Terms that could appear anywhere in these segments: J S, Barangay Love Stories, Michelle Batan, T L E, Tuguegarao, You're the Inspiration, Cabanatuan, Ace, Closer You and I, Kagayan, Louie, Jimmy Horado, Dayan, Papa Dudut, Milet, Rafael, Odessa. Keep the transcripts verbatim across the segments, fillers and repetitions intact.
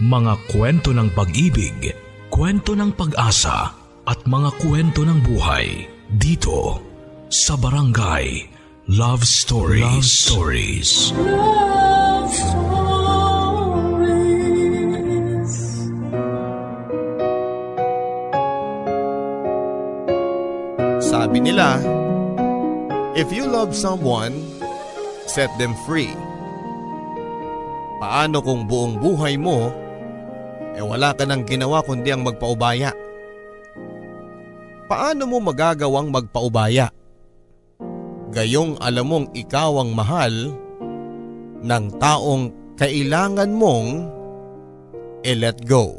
Mga kwento ng pag-ibig, kwento ng pag-asa at mga kwento ng buhay dito sa Barangay Love Stories. Love Stories. Love Stories. Sabi nila, if you love someone, set them free. Paano kung buong buhay mo eh wala ka nang ginawa kundi ang magpaubaya? Paano mo magagawang magpaubaya? Gayong alam mong ikaw ang mahal ng taong kailangan mong i-let go.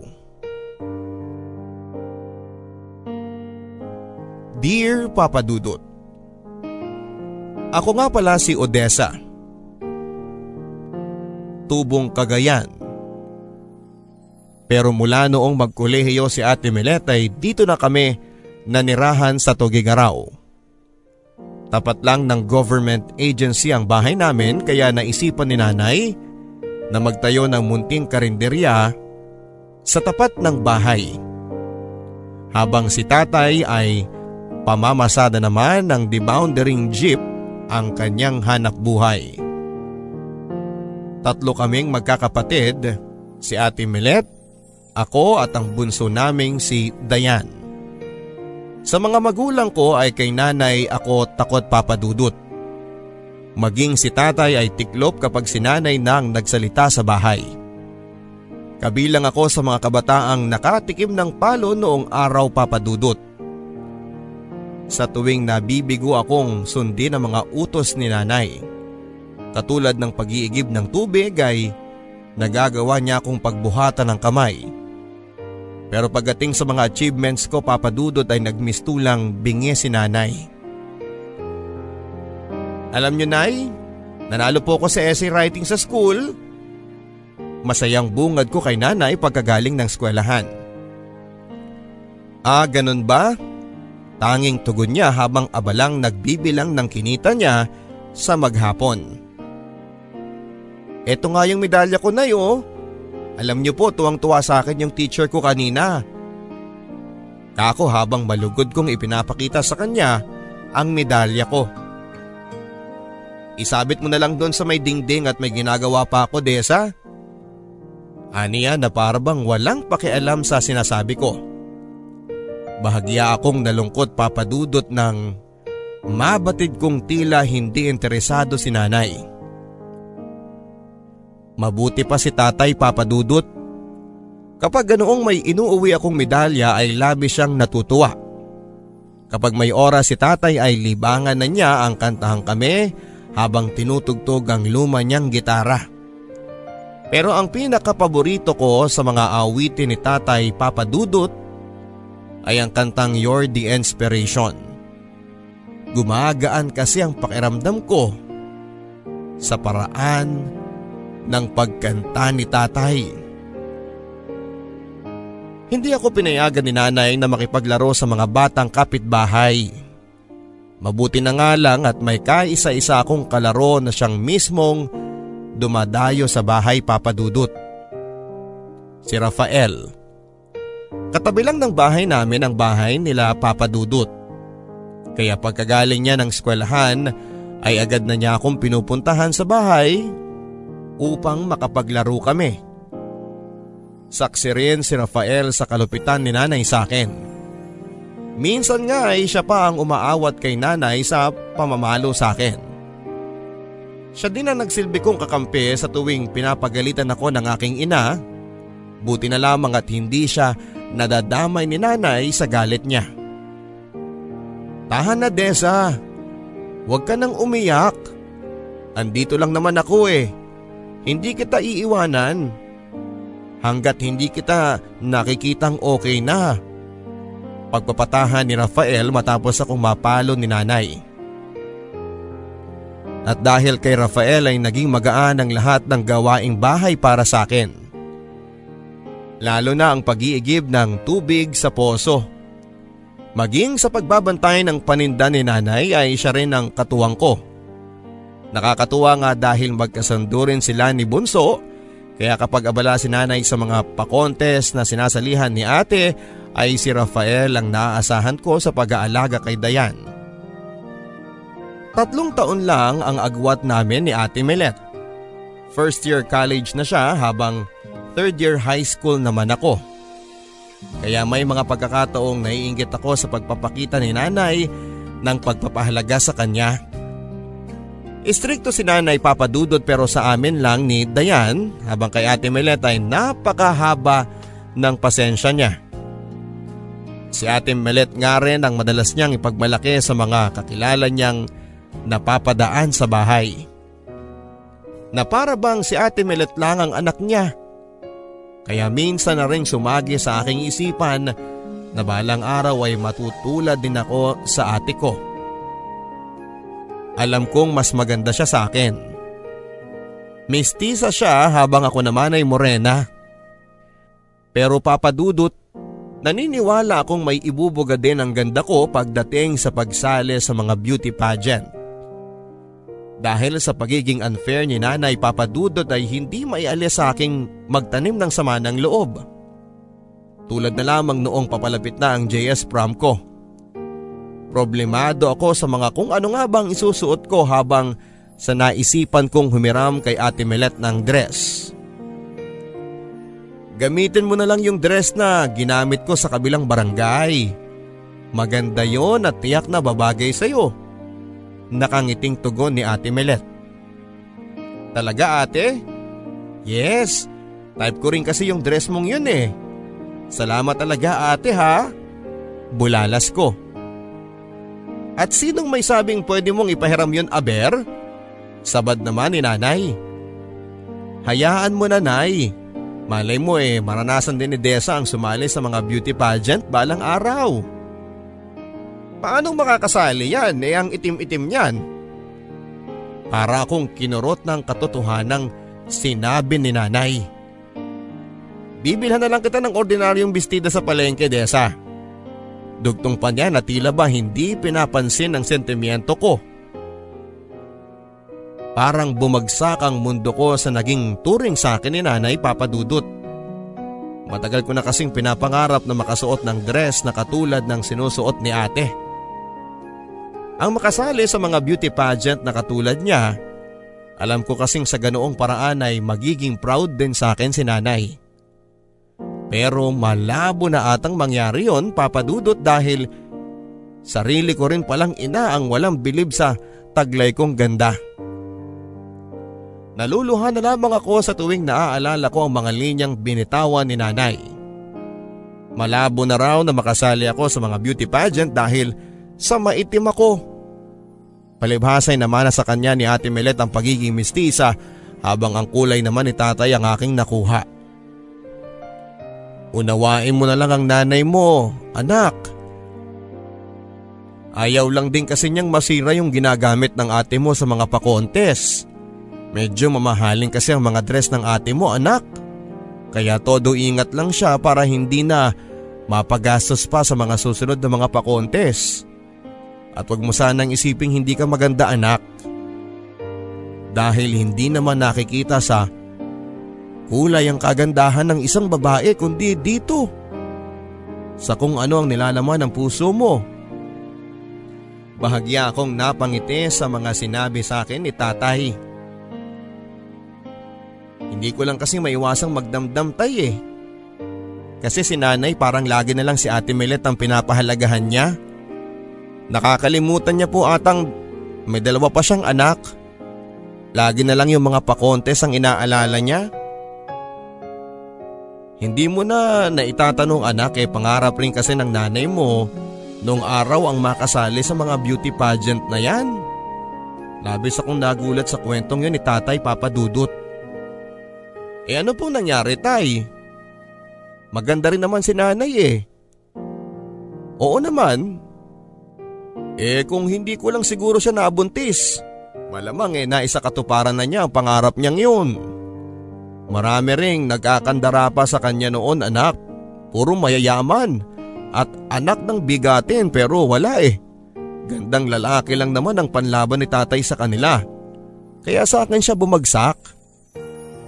Dear Papa Dudut, ako nga pala si Odessa, tubong Kagayan. Pero mula noong magkolehiyo si Ate Milet ay dito na kami nanirahan sa Tuguegarao. Tapat lang ng government agency ang bahay namin kaya naisipan ni Nanay na magtayo ng munting karinderya sa tapat ng bahay. Habang si Tatay ay pamamasada naman ng deboundering jeep ang kanyang hanap buhay. Tatlo kaming magkakapatid, si Ate Milet, ako at ang bunso naming si Dayan. Sa mga magulang ko ay kay Nanay ako takot, Papa Dudut. Maging si Tatay ay tiklop kapag si Nanay na ang nagsalita sa bahay. Kabilang ako sa mga kabataang nakatikim ng palo noong araw, Papa Dudut. Sa tuwing nabibigo akong sundin ang mga utos ni Nanay. Katulad ng pag-iigib ng tubig ay nagagawa niya akong pagbuhatan ng kamay. Pero pagdating sa mga achievements ko, Papa Dudut, ay nagmistulang bingi si Nanay. Alam niyo, Nay, nanalo po ko sa essay writing sa school. Masayang bungad ko kay Nanay pagkagaling ng eskwelahan. Ah, ganun ba? Tanging tugon niya habang abalang nagbibilang ng kinita niya sa maghapon. Eto nga yung medalya ko, Nay, oh. Alam niyo po, tuwang-tuwa sa akin yung teacher ko kanina. Kako habang malugod kong ipinapakita sa kanya ang medalya ko. Isabit mo na lang doon sa may dingding at may ginagawa pa ako, Desa. Aniya na parabang walang pakialam sa sinasabi ko. Bahagya akong nalungkot, Papa Dudut, nang mabatid kong tila hindi interesado si Nanay. Mabuti pa si Tatay, Papa Dudut. Kapag ganoong may inuuwi akong medalya ay labis siyang natutuwa. Kapag may oras si Tatay ay libangan na niya ang kantahan kami habang tinutugtog ang luma niyang gitara. Pero ang pinakapaborito ko sa mga awitin ni Tatay, Papa Dudut, ay ang kantang You're the Inspiration. Gumagaan kasi ang pakiramdam ko sa paraan ng pagkanta ni Tatay. Hindi ako pinayagan ni Nanay na makipaglaro sa mga batang kapitbahay. Mabuti na nga lang at may kaisa-isa akong kalaro na siyang mismong dumadayo sa bahay, Papa Dudut. Si Rafael. Katabi lang ng bahay namin ang bahay nila, Papa Dudut. Kaya pagkagaling niya ng eskwelahan ay agad na niya akong pinupuntahan sa bahay upang makapaglaro kami. Saksi rin si Rafael sa kalupitan ni Nanay sa akin. Minsan nga ay siya pa ang umaawat kay Nanay sa pamamalo sa akin. Siya din ang nagsilbi kong kakampi sa tuwing pinapagalitan ako ng aking ina. Buti na lamang at hindi siya nadadamay ni Nanay sa galit niya. Tahan na, Desa. Huwag ka nang umiyak. Andito lang naman ako eh. Hindi kita iiwanan hanggat hindi kita nakikitang okay na. Pagpapatahan ni Rafael matapos akong mapalo ni Nanay. At dahil kay Rafael ay naging magaan ang lahat ng gawaing bahay para sa akin. Lalo na ang pag-iigib ng tubig sa poso. Maging sa pagbabantay ng paninda ni Nanay ay siya rin ang katuwang ko. Nakakatuwa nga dahil magkasundo rin sila ni Bunso Kaya kapag abala si nanay sa mga pa-contest na sinasalihan ni ate ay si Rafael ang naaasahan ko sa pag-aalaga kay Dayan. Tatlong taon lang ang agwat namin ni Ate Milet. First year college na siya habang third year high school naman ako. Kaya may mga pagkakataong naiinggit ako sa pagpapakita ni nanay ng pagpapahalaga sa kanya. Istrikto si nanay papadudod pero sa amin lang ni Dayan, habang kay Ate Milet ay napakahaba ng pasensya niya. Si Ate Milet nga rin ang madalas niyang ipagmalaki sa mga kakilala niyang napapadaan sa bahay. Na para bang si Ate Milet lang ang anak niya. Kaya minsan na rin sumagi sa aking isipan na balang araw ay matutulad din ako sa ate ko. Alam kong mas maganda siya sa akin. Mestiza siya habang ako naman ay morena. Pero papadudot, naniniwala akong may ibubuga din ang ganda ko pagdating sa pagsali sa mga beauty pageant. Dahil sa pagiging unfair ni nanay, papadudot ay hindi maialis sa aking magtanim ng sama ng loob. Tulad na lamang noong papalapit na ang J S prom ko. Problemado ako sa mga kung ano nga bang isusuot ko habang sa naisipan kong humiram kay Ate Milet ng dress. Gamitin mo na lang yung dress na ginamit ko sa kabilang barangay. Maganda yon at tiyak na babagay sa'yo. Nakangiting tugon ni Ate Milet. Talaga ate? Yes, type ko rin kasi yung dress mong yun eh. Salamat talaga ate ha. Bulalas ko. At sinong may sabing pwede mong ipahiram yun, aber? Sabad naman ni nanay. Hayaan mo nanay. Malay mo eh, maranasan din ni Desa ang sumali sa mga beauty pageant balang araw. Paanong makakasali yan eh ang itim-itim niyan? Para akong kinurot ng katotohanang sinabi ni nanay. Bibilhan na lang kita ng ordinaryong bestida sa palengke, Desa. Dugtong pa niya na tila ba hindi pinapansin ang sentimiento ko. Parang bumagsak ang mundo ko sa naging turing sa akin ni nanay, papadudot. Matagal ko na kasing pinapangarap na makasuot ng dress na katulad ng sinusuot ni ate. Ang makasali sa mga beauty pageant na katulad niya, alam ko kasing sa ganoong paraan ay magiging proud din sa akin si nanay. Pero malabo na atang mangyari yon, papadudot, dahil sarili ko rin palang ina ang walang bilib sa taglay kong ganda. Naluluha na lamang ako sa tuwing naaalala ko ang mga linyang binitawan ni nanay. Malabo na raw na makasali ako sa mga beauty pageant dahil sa maitim ako. Palibhasay naman na sa kanya ni Ate Milet ang pagiging mistisa, habang ang kulay naman ni tatay ang aking nakuha. Unawain mo na lang ang nanay mo, anak. Ayaw lang din kasi niyang masira yung ginagamit ng ate mo sa mga pakontes. Medyo mamahalin kasi ang mga dress ng ate mo, anak. Kaya todo ingat lang siya para hindi na mapagastos pa sa mga susunod na mga pakontes. At huwag mo sanang isiping hindi ka maganda, anak. Dahil hindi naman nakikita sa kulay ang kagandahan ng isang babae kundi dito sa kung ano ang nilalaman ng puso mo. Bahagya akong napangiti sa mga sinabi sa akin ni tatay. Hindi ko lang kasi maiwasang magdamdam tay eh. Kasi si nanay parang lagi na lang si Ate Milet ang pinapahalagahan niya. Nakakalimutan niya po atang may dalawa pa siyang anak. Lagi na lang yung mga pakontes ang inaalala niya. Hindi mo na naitatanong anak eh, pangarap rin kasi ng nanay mo noong araw ang makasali sa mga beauty pageant na yan. Labis akong nagulat sa kwentong yun ni tatay, papadudot. Eh ano pong nangyari tay? Maganda rin naman si nanay eh. Oo naman. Eh kung hindi ko lang siguro siya naabuntis, malamang eh naisakatuparan na niya ang pangarap niyang yun. Marami ring nagkakandara pa sa kanya noon anak, puro mayayaman at anak ng bigatin, pero wala eh. Gandang lalaki lang naman ang panlaban ni tatay sa kanila, kaya sa akin siya bumagsak.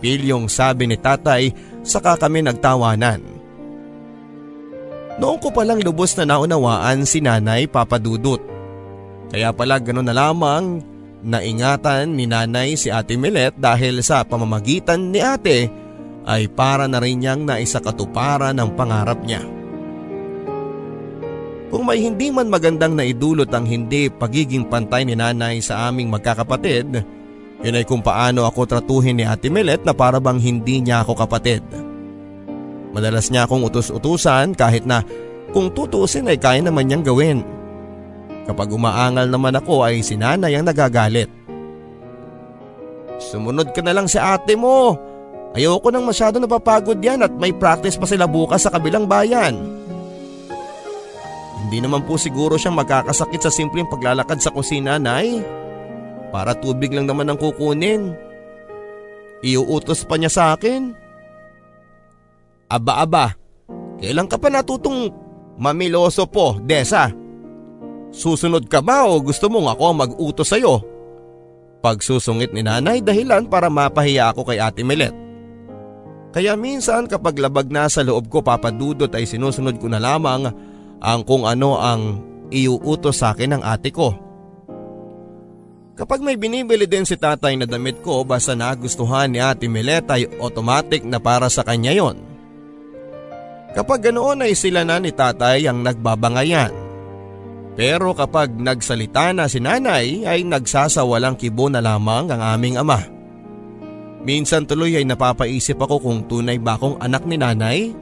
pilyong sabi ni tatay, saka kami nagtawanan. Noong ko palang lubos na naunawaan si Nanay Papa Dudut. Kaya pala gano'n na lamang naingatan ni Nanay si Ate Milet dahil sa pamamagitan ni Ate ay para na rin niyang naisakatuparan ang pangarap niya. Kung may hindi man magandang naidulot ang hindi pagiging pantay ni Nanay sa aming magkakapatid, yun ay kung paano ako tratuhin ni Ate Milet na para bang hindi niya ako kapatid. Madalas niya akong utos-utusan kahit na kung tutusin ay kaya naman niyang gawin. Kapag umaangal naman ako ay si Nanay ang nagagalit. Sumunod ka na lang sa ate mo. Ayoko nang masyado napapagod yan at may practice pa sila bukas sa kabilang bayan. Hindi naman po siguro siyang magkakasakit sa simpleng paglalakad sa kusina, Nay. Para tubig lang naman ang kukunin. Iuutos pa niya sa akin. Aba-aba, kailan ka pa natutong mamiloso po, Desa? Susunod ka ba o gusto mong ako mag-utos sa'yo? Pagsusungit ni Nanay dahilan para mapahiya ako kay Ate Milet. Kaya minsan kapag labag na sa loob ko, Papadudot, ay sinusunod ko na lamang ang kung ano ang iuutos sa akin ng ate ko. Kapag may binibili din si tatay na damit ko, basta nagustuhan ni Ate Milet ay automatic na para sa kanya yon. Kapag ganoon ay sila na ni tatay ang nagbabangayan. Pero kapag nagsalita na si Nanay ay nagsasawalang kibo na lamang ang aming ama. Minsan tuloy ay napapaisip ako kung tunay ba akong anak ni Nanay.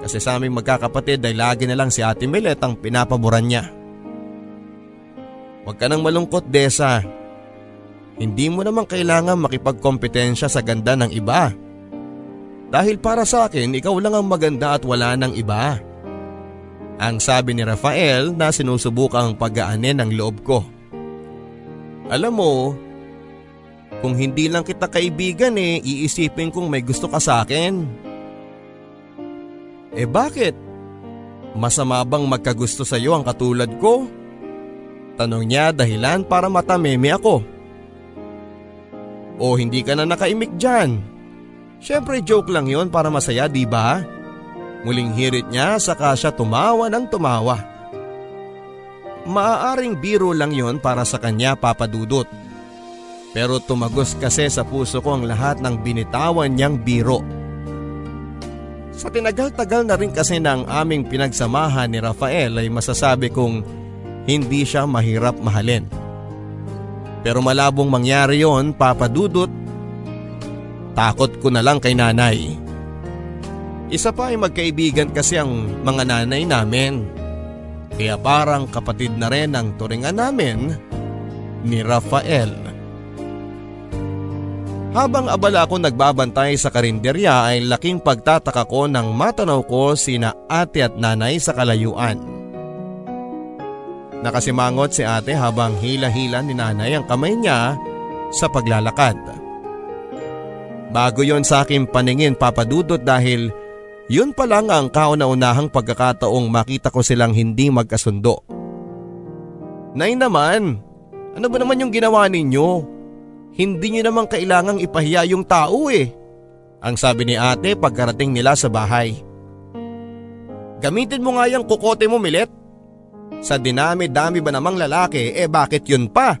Kasi sa aming magkakapatid ay lagi na lang si Ate Milet ang pinapaboran niya. Huwag ka nang malungkot, Desa. Hindi mo naman kailangan makipagkompetensya sa ganda ng iba. Dahil para sa akin, ikaw lang ang maganda at wala ng iba. Ang sabi ni Rafael na sinusubukang pag-aanin ang loob ko. Alam mo, kung hindi lang kita kaibigan eh, iisipin kong may gusto ka sa akin. Eh bakit? Masama bang magkagusto sa iyo ang katulad ko? Tanong niya dahilan para matameme ako. O hindi ka na nakaimik dyan? Siyempre joke lang yon para masaya, di ba? Muling hirit niya saka siya tumawa ng tumawa. Maaaring biro lang yon para sa kanya, Papa Dudut. Pero tumagos kasi sa puso ko ang lahat ng binitawan niyang biro. Sa tinagal-tagal na rin kasi ng aming pinagsamahan ni Rafael ay masasabi kong hindi siya mahirap mahalin. Pero malabong mangyari yon, Papa Dudut. Takot ko na lang kay Nanay. Isa pa ay magkaibigan kasi ang mga nanay namin. Kaya parang kapatid na rin ang turingan namin ni Rafael. Habang abala ako nagbabantay sa karinderya ay laking pagtataka ko nang matanaw ko sina ate at nanay sa kalayuan. Nakasimangot si ate habang hila-hila ni nanay ang kamay niya sa paglalakad. Bago yon sa aking paningin, Papa Dudut, dahil yun pa lang ang kauna-unahang pagkakataong makita ko silang hindi magkasundo. Nay naman, ano ba naman yung ginawa ninyo? Hindi niyo naman kailangang ipahiya yung tao eh. Ang sabi ni ate pagkarating nila sa bahay. Gamitin mo nga yung kukote mo, Milet. Sa dinami-dami ba namang lalaki, eh bakit yun pa?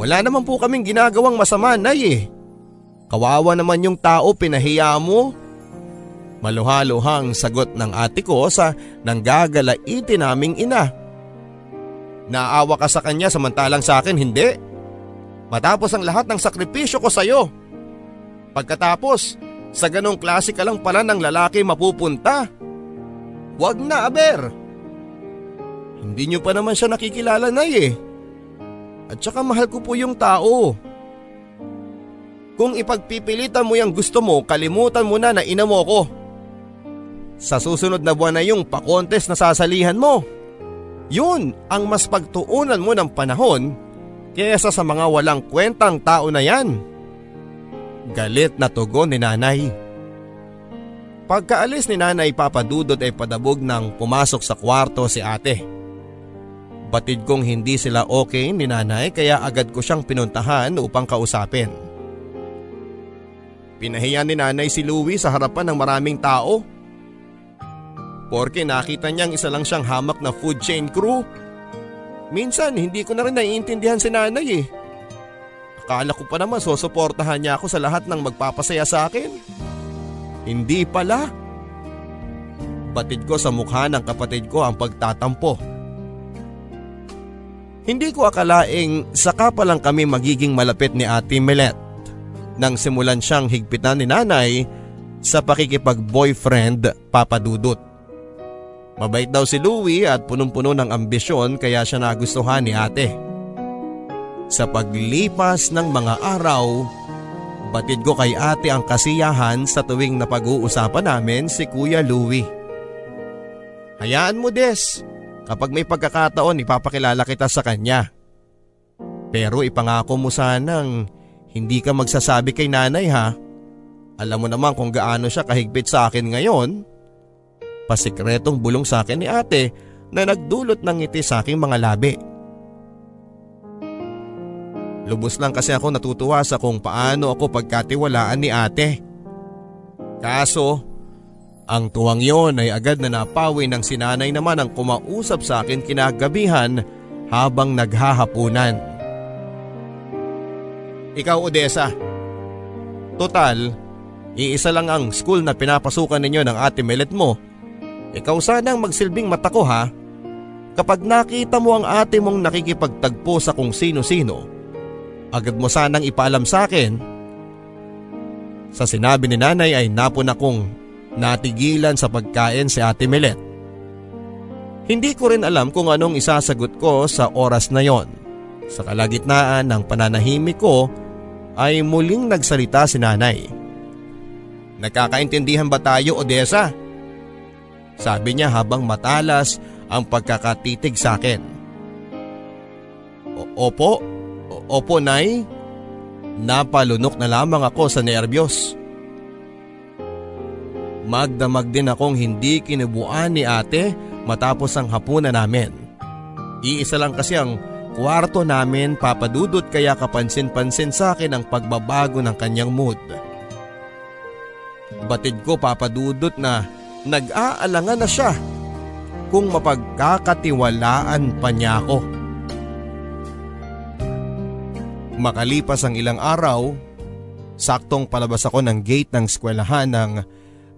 Wala naman po kaming ginagawang masama, Nay eh. Kawawa naman yung tao, pinahiya mo. Maluhaluhang sagot ng ate ko sa nanggagalaitin naming ina. Naawa ka sa kanya samantalang sa akin hindi. Matapos ang lahat ng sakripisyo ko sa iyo. Pagkatapos, sa ganong klase ka lang pala ng lalaki mapupunta. Wag na, aber. Hindi niyo pa naman siya nakikilala, Nay eh. At saka mahal ko po yung tao. Kung ipagpipilitan mo yung gusto mo, kalimutan mo na na ina mo ko. Sa susunod na buwan na yung pakontes na sasalihan mo. Yun ang mas pagtuunan mo ng panahon kesa sa mga walang kwentang tao na yan. Galit na tugon ni Nanay. Pagkaalis ni Nanay, Papa Dudut, ay padabog nang pumasok sa kwarto si ate. Batid kong hindi sila okay ni Nanay kaya agad ko siyang pinuntahan upang kausapin. Pinahiya ni nanay si Louie sa harapan ng maraming tao. Porke nakita niyang isa lang siyang hamak na food chain crew. Minsan hindi ko na rin naiintindihan si nanay eh. Akala ko pa naman susuportahan niya ako sa lahat ng magpapasaya sa akin. Hindi pala. Batid ko sa mukha ng kapatid ko ang pagtatampo. Hindi ko akalaing saka pa lang kami magiging malapit ni Ate Milet. Nang simulan siyang higpitan ni nanay sa pakikipag-boyfriend, Papa Dudut. Mabait daw si Louie at punong-puno ng ambisyon kaya siya nagustuhan ni ate. Sa paglipas ng mga araw, batid ko kay ate ang kasiyahan sa tuwing napag-uusapan namin si Kuya Louie. Hayaan mo, Des. Kapag may pagkakataon, ipapakilala kita sa kanya. Pero ipangako mo sanang hindi ka magsasabi kay nanay ha. Alam mo naman kung gaano siya kahigpit sa akin ngayon. Pasikretong bulong sa akin ni ate na nagdulot ng ngiti sa aking mga labi. Lubos lang kasi ako natutuwa sa kung paano ako pagkatiwalaan ni ate. Kaso, ang tuwang yon ay agad na napawi ng sinanay naman ang kumausap sa akin kinagabihan habang naghahapunan. Ikaw, Odessa. Total, iisa lang ang school na pinapasukan ninyo ng Ate Milet mo. Ikaw sanang magsilbing mata ko ha. Kapag nakita mo ang ate mong nakikipagtagpo sa kung sino-sino, agad mo sanang ipaalam sa akin. Sa sinabi ni nanay ay napuna kong natigilan sa pagkain si Ate Milet. Hindi ko rin alam kung anong isasagot ko sa oras na yon. Sa kalagitnaan ng pananahimik ko, ay muling nagsalita si nanay. Nagkakaintindihan ba tayo, Odessa? Sabi niya habang matalas ang pagkakatitig sa akin. Opo, opo nay. Napalunok na lamang ako sa nerbiyos. Magdamag din akong hindi kinabuan ni ate matapos ang hapunan namin. Iisa lang kasi ang kwarto namin, Papa Dudut, kaya kapansin-pansin sa akin ang pagbabago ng kanyang mood. Batid ko, Papa Dudut, na nag-aalangan na siya kung mapagkakatiwalaan pa niya ako. Makalipas ang ilang araw, saktong palabas ako ng gate ng eskwelahan nang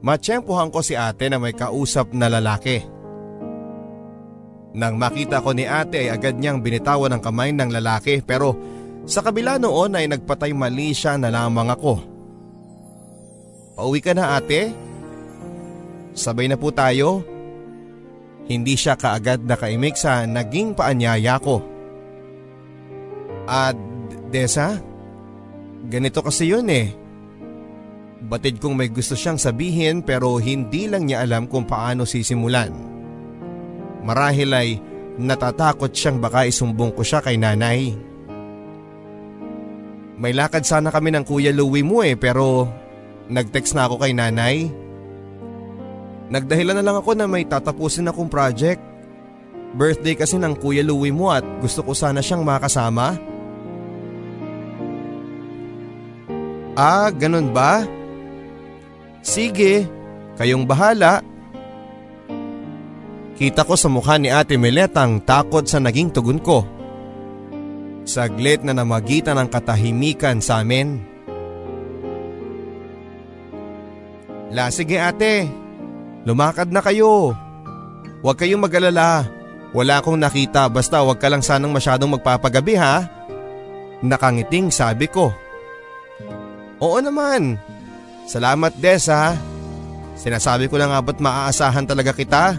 matsyempohan ko si ate na may kausap na lalaki. Nang makita ko ni ate ay agad niyang binitawan ang kamay ng lalaki, pero sa kabila noon ay nagpatay mali siya na lamang ako. Pauwi ka na ate? Sabay na po tayo? Hindi siya kaagad nakaimik sa naging paanyaya ko. At Desa, ganito kasi yun eh. Batid kong may gusto siyang sabihin pero hindi lang niya alam kung paano sisimulan. Marahil ay natatakot siyang baka isumbong ko siya kay nanay. May lakad sana kami ng Kuya Louie mo eh, pero nag-text na ako kay nanay. Nagdahilan na lang ako na may tatapusin akong project. Birthday kasi ng Kuya Louie mo at gusto ko sana siyang makasama. Ah, ganun ba? Sige, kayong bahala. Kita ko sa mukha ni Ate Milet ang takot sa naging tugon ko. Saglit na namagitan ang katahimikan sa amin. La, sige ate, lumakad na kayo. Huwag kayong mag-alala. Wala akong nakita, basta huwag ka lang sanang masyadong magpapagabi ha. Nakangiting sabi ko. Oo naman. Salamat Des ha. Sinasabi ko na nga ba't maaasahan talaga kita?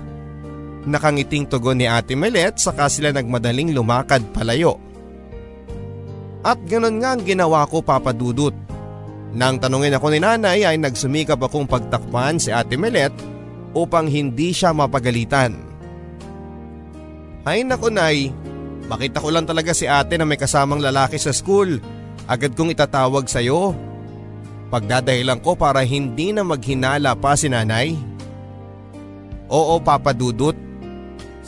Nakangiting tugon ni Ate Milet, saka sila nagmadaling lumakad palayo. At ganun nga ang ginawa ko, Papa Dudut. Nang tanungin ako ni nanay ay nagsumikap akong pagtakpan si Ate Milet upang hindi siya mapagalitan. Ay naku nay, makita ko lang talaga si ate na may kasamang lalaki sa school. Agad kong itatawag sa'yo. Pagdadahilan ko para hindi na maghinala pa si nanay. Oo, Papa Dudut.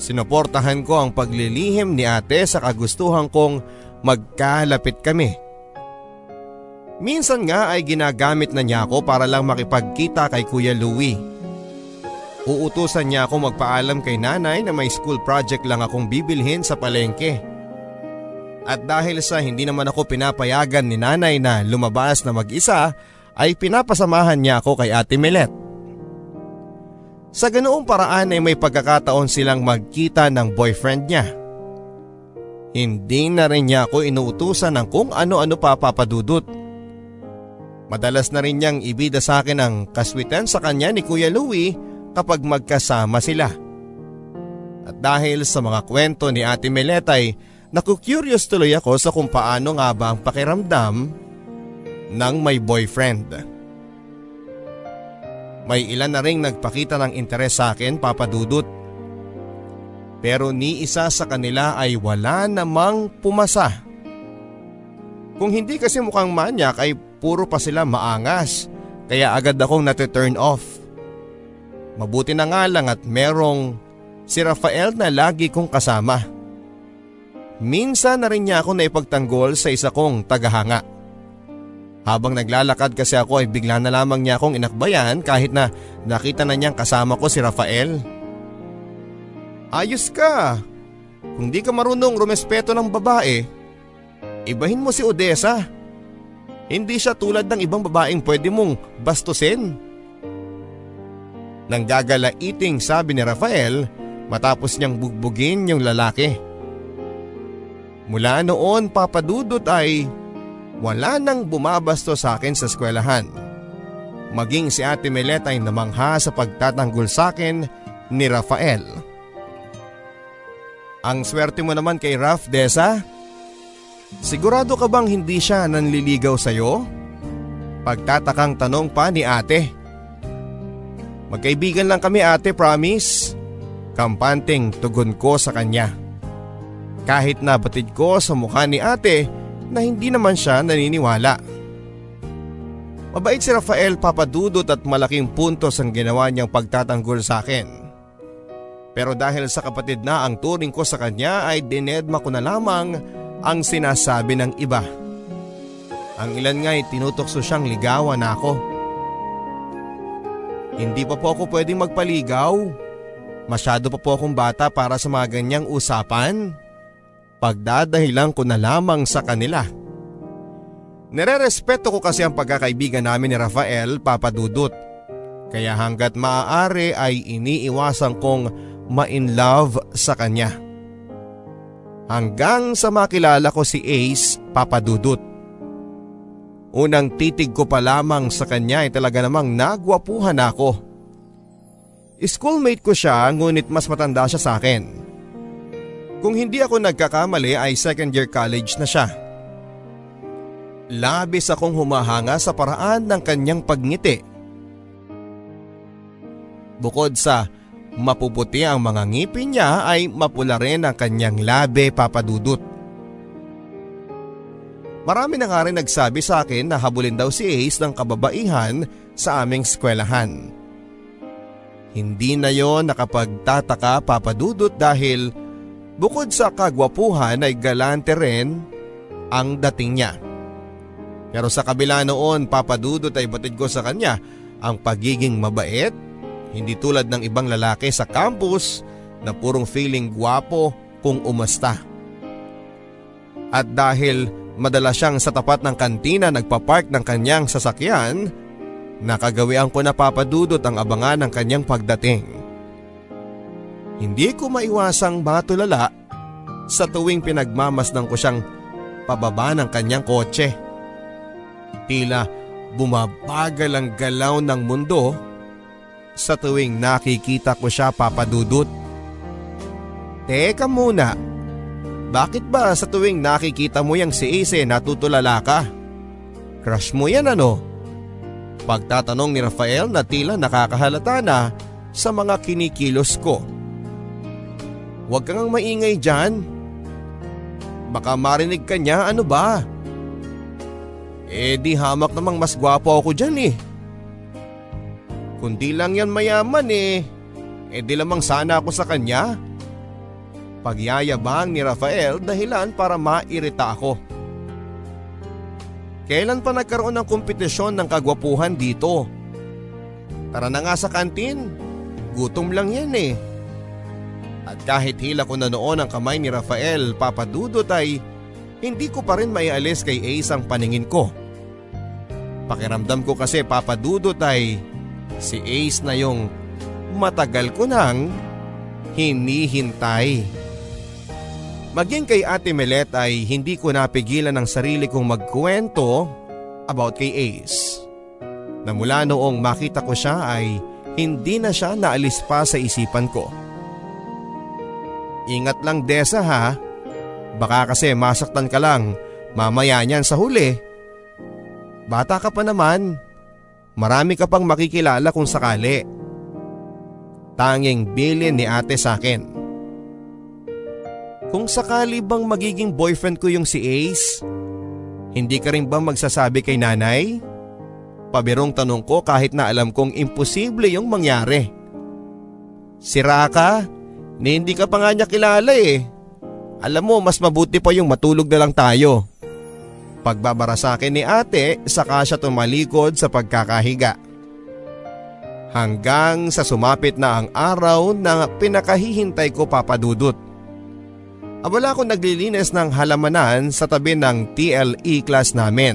Sinuportahan ko ang paglilihim ni ate sa kagustuhan kong magkalapit kami. Minsan nga ay ginagamit na niya ako para lang makipagkita kay Kuya Louie. Uutusan niya ako magpaalam kay nanay na may school project lang akong bibilhin sa palengke. At dahil sa hindi naman ako pinapayagan ni nanay na lumabas na mag-isa, ay pinapasamahan niya ako kay Ate Milet. Sa ganoong paraan ay may pagkakataon silang magkita ng boyfriend niya. Hindi na rin niya ako inuutusan ng kung ano-ano pa papadudot. Madalas na rin niyang ibida sa akin ang kaswitan sa kanya ni Kuya Louie kapag magkasama sila. At dahil sa mga kwento ni Ate Milet ay naku-curious tuloy ako sa kung paano nga ba ang pakiramdam ng may boyfriend. May ilan na rin nagpakita ng interes sa akin, papadudot. Pero ni isa sa kanila ay wala namang pumasa. Kung hindi kasi mukhang manyak ay puro pa sila maangas, kaya agad akong nati-turn off. Mabuti na nga lang at merong si Rafael na lagi kong kasama. Minsan na rin niya ako naipagtanggol sa isa kong tagahanga. Habang naglalakad kasi ako ay bigla na lamang niya akong inakbayan kahit na nakita na niyang kasama ko si Rafael. Ayos ka, kung di ka marunong rumespeto ng babae, ibahin mo si Odessa. Hindi siya tulad ng ibang babaeng pwede mong bastusin. Nang gagalaiting sabi ni Rafael matapos niyang bugbugin yung lalaki. Mula noon, papadudot, ay wala nang bumabasto sa akin sa eskwelahan. Maging si Ate Milet ay namangha sa pagtatanggol sa akin ni Rafael. Ang swerte mo naman kay Raf, Desa. Sigurado ka bang hindi siya nanliligaw sa'yo? Pagtatakang tanong pa ni ate. Magkaibigan lang kami, ate, promise. Kampanting tugon ko sa kanya. Kahit nabatid ko sa mukha ni ate na hindi naman siya naniniwala. Mabait si Rafael, papadudot, at malaking puntos ang ginawa niyang pagtatanggol sa akin. Pero dahil sa kapatid na ang turing ko sa kanya ay dinedma ko na lamang ang sinasabi ng iba. Ang ilan nga ay tinutokso siyang ligawan na ako. Hindi pa po ako pwedeng magpaligaw. Masyado pa po akong bata para sa mga ganyang usapan. Pagdadahilan ko na lamang sa kanila. Nererespeto ko kasi ang pagkakaibigan namin ni Rafael, papadudot. Kaya hanggat maaari ay iniiwasan kong ma-in-love sa kanya. Hanggang sa makilala ko si Ace, papadudot. Unang titig ko pa lamang sa kanya ay talaga namang nagwapuhan ako. Schoolmate ko siya, ngunit mas matanda siya sa akin. Kung hindi ako nagkakamali ay second year college na siya. Labis akong humahanga sa paraan ng kanyang pagngiti. Bukod sa mapuputi ang mga ngipin niya ay mapula rin ang kanyang labi, papadudot. Marami na nga rin nagsabi sa akin na habulin daw si Ace ng kababaihan sa aming eskwelahan. Hindi na yon nakapagtataka, papadudot, dahil bukod sa kagwapuhan ay galante rin ang dating niya. Pero sa kabila noon, papadudot, ay batid ko sa kanya ang pagiging mabait. Hindi tulad ng ibang lalaki sa campus na purong feeling gwapo kung umasta. At dahil madalas siyang sa tapat ng kantina nagpapark ng kanyang sasakyan, nakagawian ko na, papadudot, ang abangan ng kanyang pagdating. Hindi ko maiwasang matulala sa tuwing pinagmamasdan ko siyang pababa ng kanyang kotse. Tila bumabagal ang galaw ng mundo sa tuwing nakikita ko siya, papadudot. Teka muna, bakit ba sa tuwing nakikita mo yang si Ace natutulala ka? Crush mo yan, ano? Pagtatanong ni Rafael na tila nakakahalata na sa mga kinikilos ko. Huwag kang maingay dyan. Baka marinig ka niya, ano ba? Eh di hamak namang mas gwapo ako dyan eh. Kundi lang yan mayaman eh, eh di lamang sana ako sa kanya. Pagyayabang ni Rafael, dahilan para mairita ako. Kailan pa nagkaroon ng kompetisyon ng kagwapuhan dito? Tara na nga sa kantin, gutom lang yan eh. At kahit hila ko na noon ang kamay ni Rafael, Papa Dudut, ay hindi ko pa rin maialis kay Ace ang paningin ko. Pakiramdam ko kasi, Papa Dudut, ay si Ace na yung matagal ko nang hinihintay. Maging kay Ate Milet ay hindi ko napigilan ang sarili kong magkwento about kay Ace. Na mula noong makita ko siya ay hindi na siya naalis pa sa isipan ko. Ingat lang, Desa, ha? Baka kasi masaktan ka lang mamaya niyan sa huli. Bata ka pa naman. Marami ka pang makikilala kung sakali. Tanging bilin ni Ate sa akin. Kung sakali bang magiging boyfriend ko yung si Ace, hindi ka rin ba magsasabi kay nanay? Pabirong tanong ko kahit na alam kong imposible yung mangyari. Sira ka, na hindi ka pa nga niya kilala eh. Alam mo, mas mabuti pa yung matulog na lang tayo. Pagbabara sa akin ni Ate, saka siya tumalikod sa pagkakahiga. Hanggang sa sumapit na ang araw na pinakahihintay ko, Papa Dudut. Abala ko naglilinis ng halamanan sa tabi ng T L E class namin.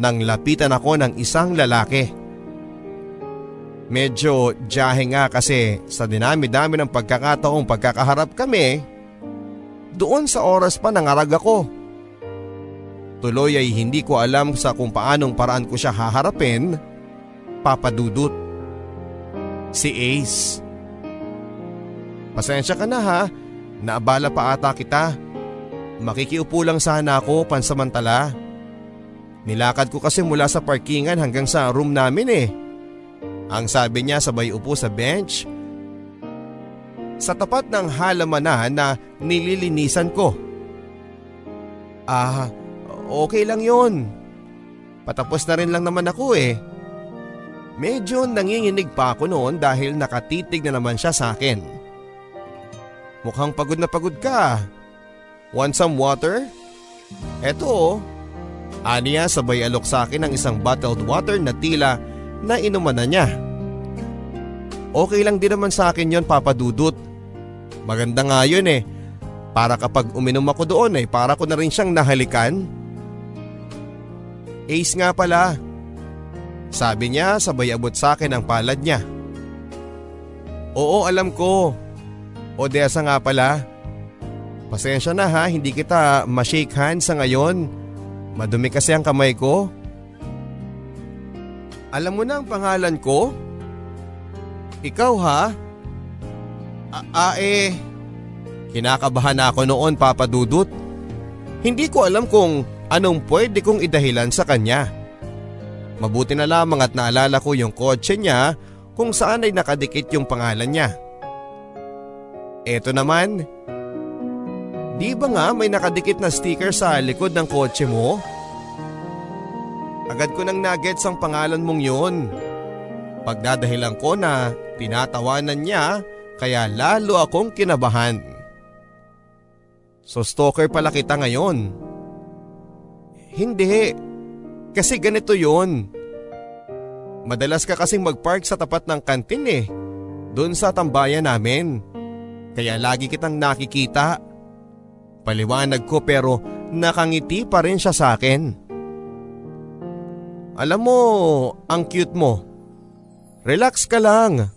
Nang lapitan ako ng isang lalaki. Medyo jahe nga kasi sa dinami-dami ng pagkakataong pagkakaharap kami, doon sa oras pa nangarag ako. Tuloy ay hindi ko alam sa kung paanong paraan ko siya haharapin, Papa Dudut. Si Ace. Pasensya ka na ha. Naabala pa ata kita. Makikiupo lang sana ako pansamantala. Nilakad ko kasi mula sa parkingan hanggang sa room namin eh. Ang sabi niya sabay upo sa bench sa tapat ng halamanan na nililinisan ko. Ah, okay lang yun. Patapos na rin lang naman ako eh. Medyo nanginginig pa ako noon dahil nakatitig na naman siya sa akin. Mukhang pagod na pagod ka. Want some water? Eto oh. Aniya sabay alok sa akin ng isang bottled water na tila na inuman na niya. Okay lang din naman sa akin yon, Papa Dudut. Maganda nga yun eh. Para kapag uminom ako doon eh, para ko na rin siyang nahalikan. Ace nga pala. Sabi niya sabay abot sa akin ang palad niya. Oo, alam ko. Odessa nga pala. Pasensya na ha, hindi kita ma-shake hands sa ngayon. Madumi kasi ang kamay ko. Alam mo na ang pangalan ko? Ikaw ha? Ah eh. Kinakabahan ako noon, Papa Dudut. Hindi ko alam kung anong pwede kong idahilan sa kanya. Mabuti na lamang at naalala ko yung kotse niya kung saan ay nakadikit yung pangalan niya. Eto naman, di ba nga may nakadikit na sticker sa likod ng kotse mo? Agad ko nang nagets ang pangalan mong yun. Pagdadahilan ko na tinatawanan niya kaya lalo akong kinabahan. So stalker pala kita ngayon? Hindi, kasi ganito yun. Madalas ka kasing magpark sa tapat ng kantin eh, doon sa tambayan namin. Kaya lagi kitang nakikita. Paliwanag ko pero nakangiti pa rin siya sa akin. Alam mo, ang cute mo. Relax ka lang.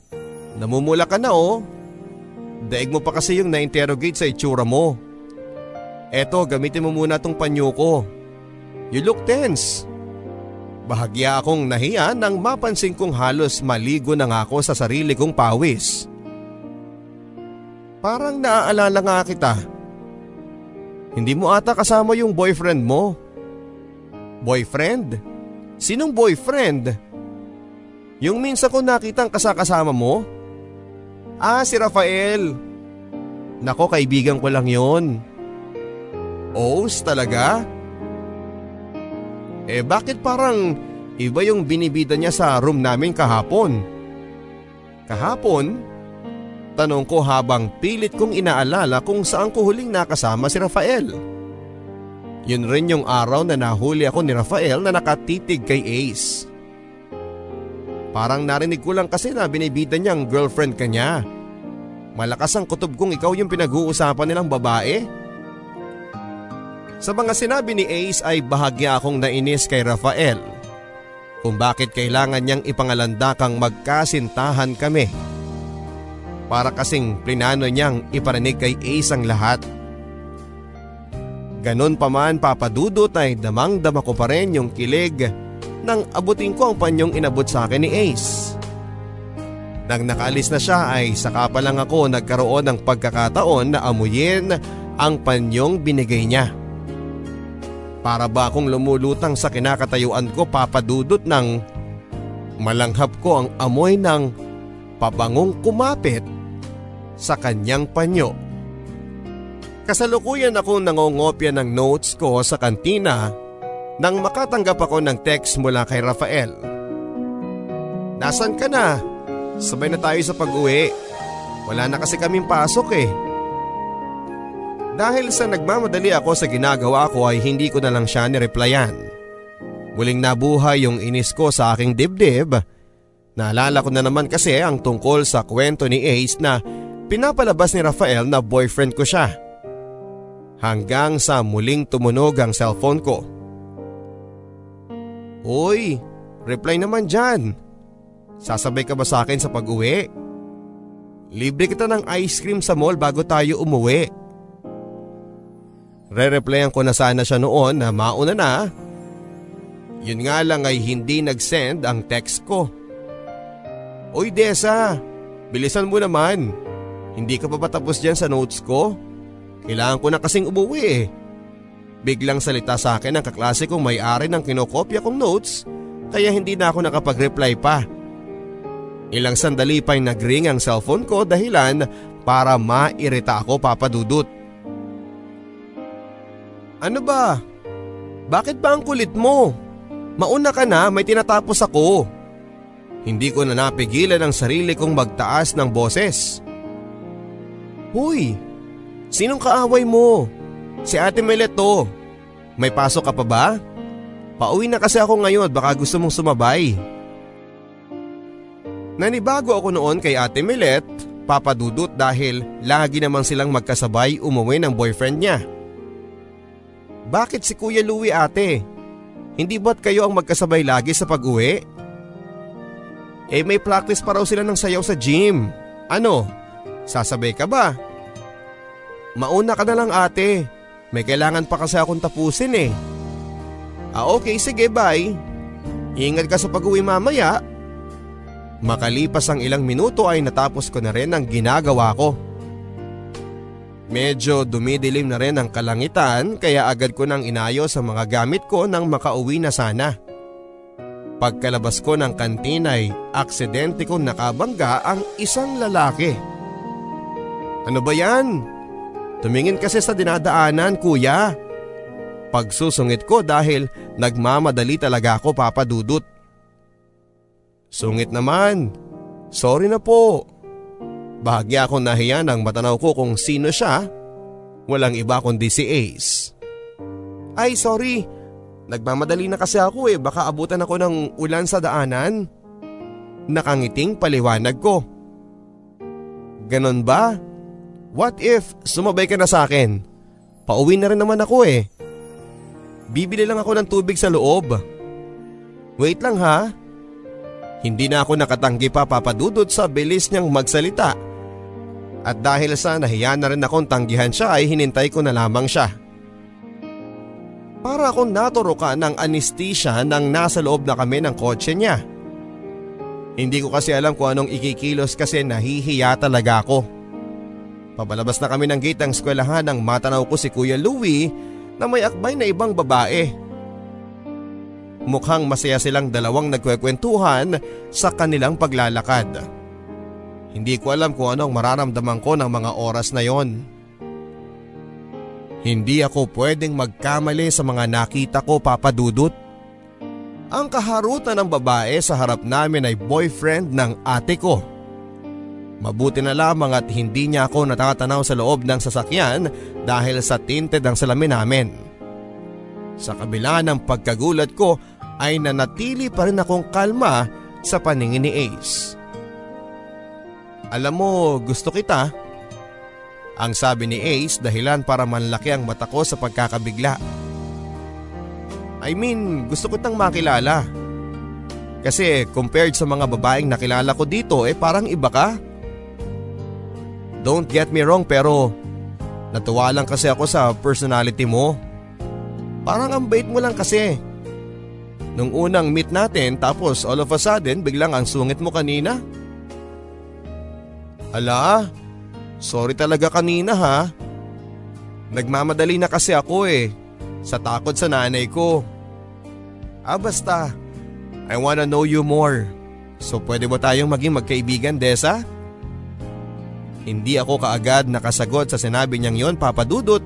Namumula ka na oh. Daig mo pa kasi yung na-interrogate sa itsura mo. Eto, gamitin mo muna tong panyo ko. You look tense. Bahagya akong nahiya nang mapansin kong halos maligo na nga ako sa sarili kong pawis. Parang naaalala nga kita. Hindi mo ata kasama yung boyfriend mo. Boyfriend? Sinong boyfriend? Yung minsan ko nakitang kasakasama mo? Ah, si Rafael. Nako, kaibigan ko lang yun. Oh, talaga? Eh bakit parang iba yung binibida niya sa room namin kahapon? Kahapon? Tanong ko habang pilit kong inaalala kung saan ko huling nakasama si Rafael. Yun rin yung araw na nahuli ako ni Rafael na nakatitig kay Ace. Parang narinig ko lang kasi na binibida niya ang girlfriend kanya. Malakas ang kutob kung ikaw yung pinag-uusapan nilang babae. Sa mga sinabi ni Ace ay bahagya akong nainis kay Rafael. Kung bakit kailangan niyang ipangalanda kang magkasintahan kami. Para kasing plinano niyang iparinig kay Ace ang lahat. Ganon pa man papadudot ay damang-dama ko pa rin yung kilig nang abutin ko ang panyong inabot sa akin ni Ace. Nang nakaalis na siya ay saka pa lang ako nagkaroon ng pagkakataon na amuyin ang panyong binigay niya. Para ba akong lumulutang sa kinakatayuan ko papadudot nang malanghap ko ang amoy ng pabangong kumapit sa kanyang panyo. Kasalukuyan ako nangongopya ng notes ko sa kantina nang makatanggap ako ng text mula kay Rafael. "Nasaan ka na? Sabay na tayo sa pag-uwi. Wala na kasi kaming pasok eh." Dahil sa nagmamadali ako sa ginagawa ko ay hindi ko na lang siya nireplyan. Muling nabuhay yung inis ko sa aking dibdib. Naalala ko na naman kasi ang tungkol sa kwento ni Ace na pinapalabas ni Rafael na boyfriend ko siya. Hanggang sa muling tumunog ang cellphone ko. "Uy, reply naman dyan. Sasabay ka ba sa akin sa pag-uwi? Libre kita ng ice cream sa mall bago tayo umuwi." Re-replyan ko na sana siya noon na mauna na. Yun nga lang ay hindi nag-send ang text ko. "Uy Desa, bilisan mo naman. Hindi ka pa ba tapos dyan sa notes ko? Kailangan ko na kasing umuwi eh." Biglang salita sa akin ang kaklase kong may-ari ng kinokopya kong notes kaya hindi na ako nakapag-reply pa. Ilang sandali pa'y nag-ring ang cellphone ko dahilan para mairita ako papadudot. "Ano ba? Bakit ba ang kulit mo? Mauna ka na, may tinatapos ako." Hindi ko na napigilan ang sarili kong magtaas ng boses. "Huy, sinong kaaway mo? Si Ate Milet to. May pasok ka pa ba? Pauwi na kasi ako ngayon, baka gusto mong sumabay." Nanibago ako noon kay Ate Milet, papadudot dahil lagi naman silang magkasabay umuwi ng boyfriend niya. "Bakit si Kuya Louie ate? Hindi ba't kayo ang magkasabay lagi sa pag-uwi?" "Eh may practice pa raw sila ng sayaw sa gym. Ano? Sasabay ka ba?" "Mauna ka na lang ate. May kailangan pa kasi akong tapusin eh." "Ah okay, sige bye. Ingat ka sa pag-uwi mamaya." Makalipas ang ilang minuto ay natapos ko na rin ang ginagawa ko. Medyo dumidilim na rin ang kalangitan kaya agad ko nang inayos ang mga gamit ko nang makauwi na sana. Pagkalabas ko ng kantina ay aksidente kong nakabangga ang isang lalaki. "Ano ba yan? Tumingin kasi sa dinadaanan kuya." Pagsusungit ko dahil nagmamadali talaga ako papadudot. "Sungit naman. Sorry na po." Bahagya akong nahiya nang matanaw ko kung sino siya. Walang iba kundi si Ace. "Ay sorry. Nagmamadali na kasi ako eh. Baka abutan ako ng ulan sa daanan." Nakangiting paliwanag ko. "Ganon ba? What if sumabay ka na sa akin? Pauwi na rin naman ako eh. Bibili lang ako ng tubig sa loob." "Wait lang ha." Hindi na ako nakatanggi pa papadudod sa bilis niyang magsalita. At dahil sa nahiya na rin akong tanggihan siya ay hinintay ko na lamang siya. Para akong naturoka ng anesthesia nang nasa loob na kami ng kotse niya. Hindi ko kasi alam kung anong ikikilos kasi nahihiya talaga ako. Pabalabas na kami ng gate ng eskwelahan nang matanaw ko si Kuya Louie na may akbay na ibang babae. Mukhang masaya silang dalawang nagkwekwentuhan sa kanilang paglalakad. Hindi ko alam kung anong mararamdaman ko ng mga oras na yon. Hindi ako pwedeng magkamali sa mga nakita ko papadudot. Ang kaharutan ng babae sa harap namin ay boyfriend ng ate ko. Mabuti na lamang at hindi niya ako natatanaw sa loob ng sasakyan dahil sa tinted ng salamin namin. Sa kabila ng pagkagulat ko ay nanatili pa rin akong kalma sa paningin ni Ace. Alam mo, gusto kita. Ang sabi ni Ace, dahilan para manlaki ang mata ko sa pagkakabigla. I mean, gusto ko tang makilala. Kasi compared sa mga babaeng nakilala ko dito, eh parang iba ka. Don't get me wrong, pero natuwa lang kasi ako sa personality mo. Parang ang bait mo lang kasi. Nung unang meet natin, tapos all of a sudden biglang ang sungit mo kanina. Ala, sorry talaga kanina ha. Nagmamadali na kasi ako eh. Sa takot sa nanay ko. Ah basta, I wanna know you more. So pwede ba tayong maging magkaibigan, Desa? Hindi ako kaagad nakasagot sa sinabi niyang yon, Papa Dudut,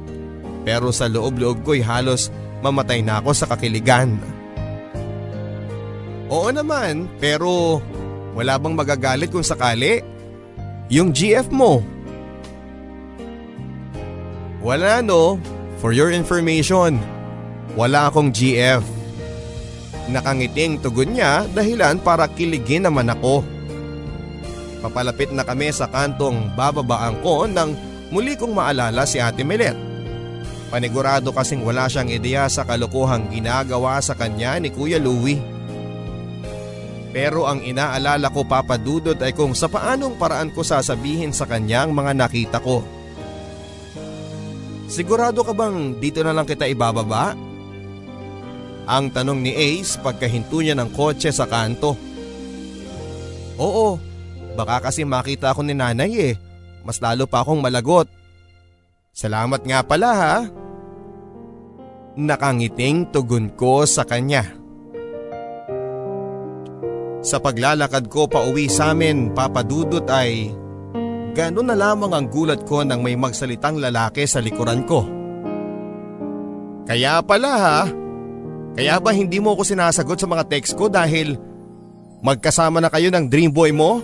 pero sa loob-loob ko'y halos mamatay na ako sa kakiligan. Oo naman, pero wala bang magagalit kung sakali? Yung G F mo. Wala no, for your information, wala akong G F. Nakangiting tugon niya, dahilan para kiligin naman ako. Papalapit na kami sa kantong bababaan ko nang muli kong maalala si Ate Milet. Panigurado kasing wala siyang ideya sa kalokohang ginagawa sa kanya ni Kuya Louie. Pero ang inaalala ko, Papa Dudot, ay kung sa paanong paraan ko sasabihin sa kanyang mga nakita ko. Sigurado ka bang dito na lang kita ibababa? Ang tanong ni Ace pagkahinto niya ng kotse sa kanto. Oo. Baka kasi makita ako ni nanay eh. Mas lalo pa akong malagot. Salamat nga pala ha. Nakangiting tugon ko sa kanya. Sa paglalakad ko pa uwi sa amin, Papa Dudut, ay ganun na lamang ang gulat ko nang may magsalitang lalaki sa likuran ko. Kaya pala ha. Kaya ba hindi mo ako sinasagot sa mga text ko dahil magkasama na kayo ng dream boy mo?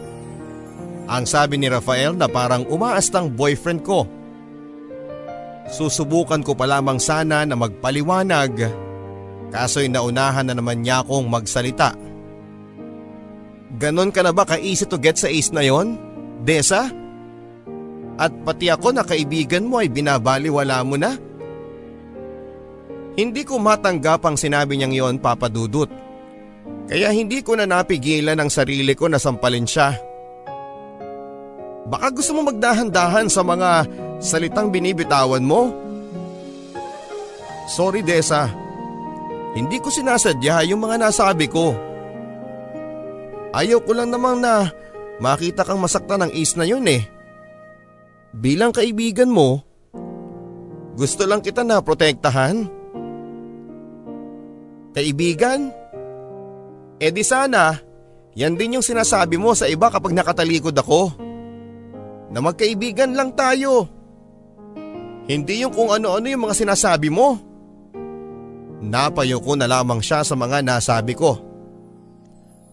Ang sabi ni Rafael na parang umaastang boyfriend ko. Susubukan ko pa lamang sana na magpaliwanag, kaso'y naunahan na naman niya akong magsalita. Ganon ka na ba ka-easy to get sa Ace na yon, Desa? At pati ako na kaibigan mo ay binabaliwala mo na? Hindi ko matanggap ang sinabi niyang yon, Papa Dudut. Kaya hindi ko na napigilan ang sarili ko na sampalin siya. Baka gusto mo magdahan-dahan sa mga salitang binibitawan mo? Sorry Desa, hindi ko sinasadya yung mga nasabi ko. Ayaw ko lang namang na makita kang masaktan ng Ace na yun eh. Bilang kaibigan mo, gusto lang kita na protektahan. Kaibigan? E di sana, yan din yung sinasabi mo sa iba kapag nakatalikod ako. Na magkaibigan lang tayo. Hindi yung kung ano-ano yung mga sinasabi mo. Napayo ko na lamang siya sa mga nasabi ko.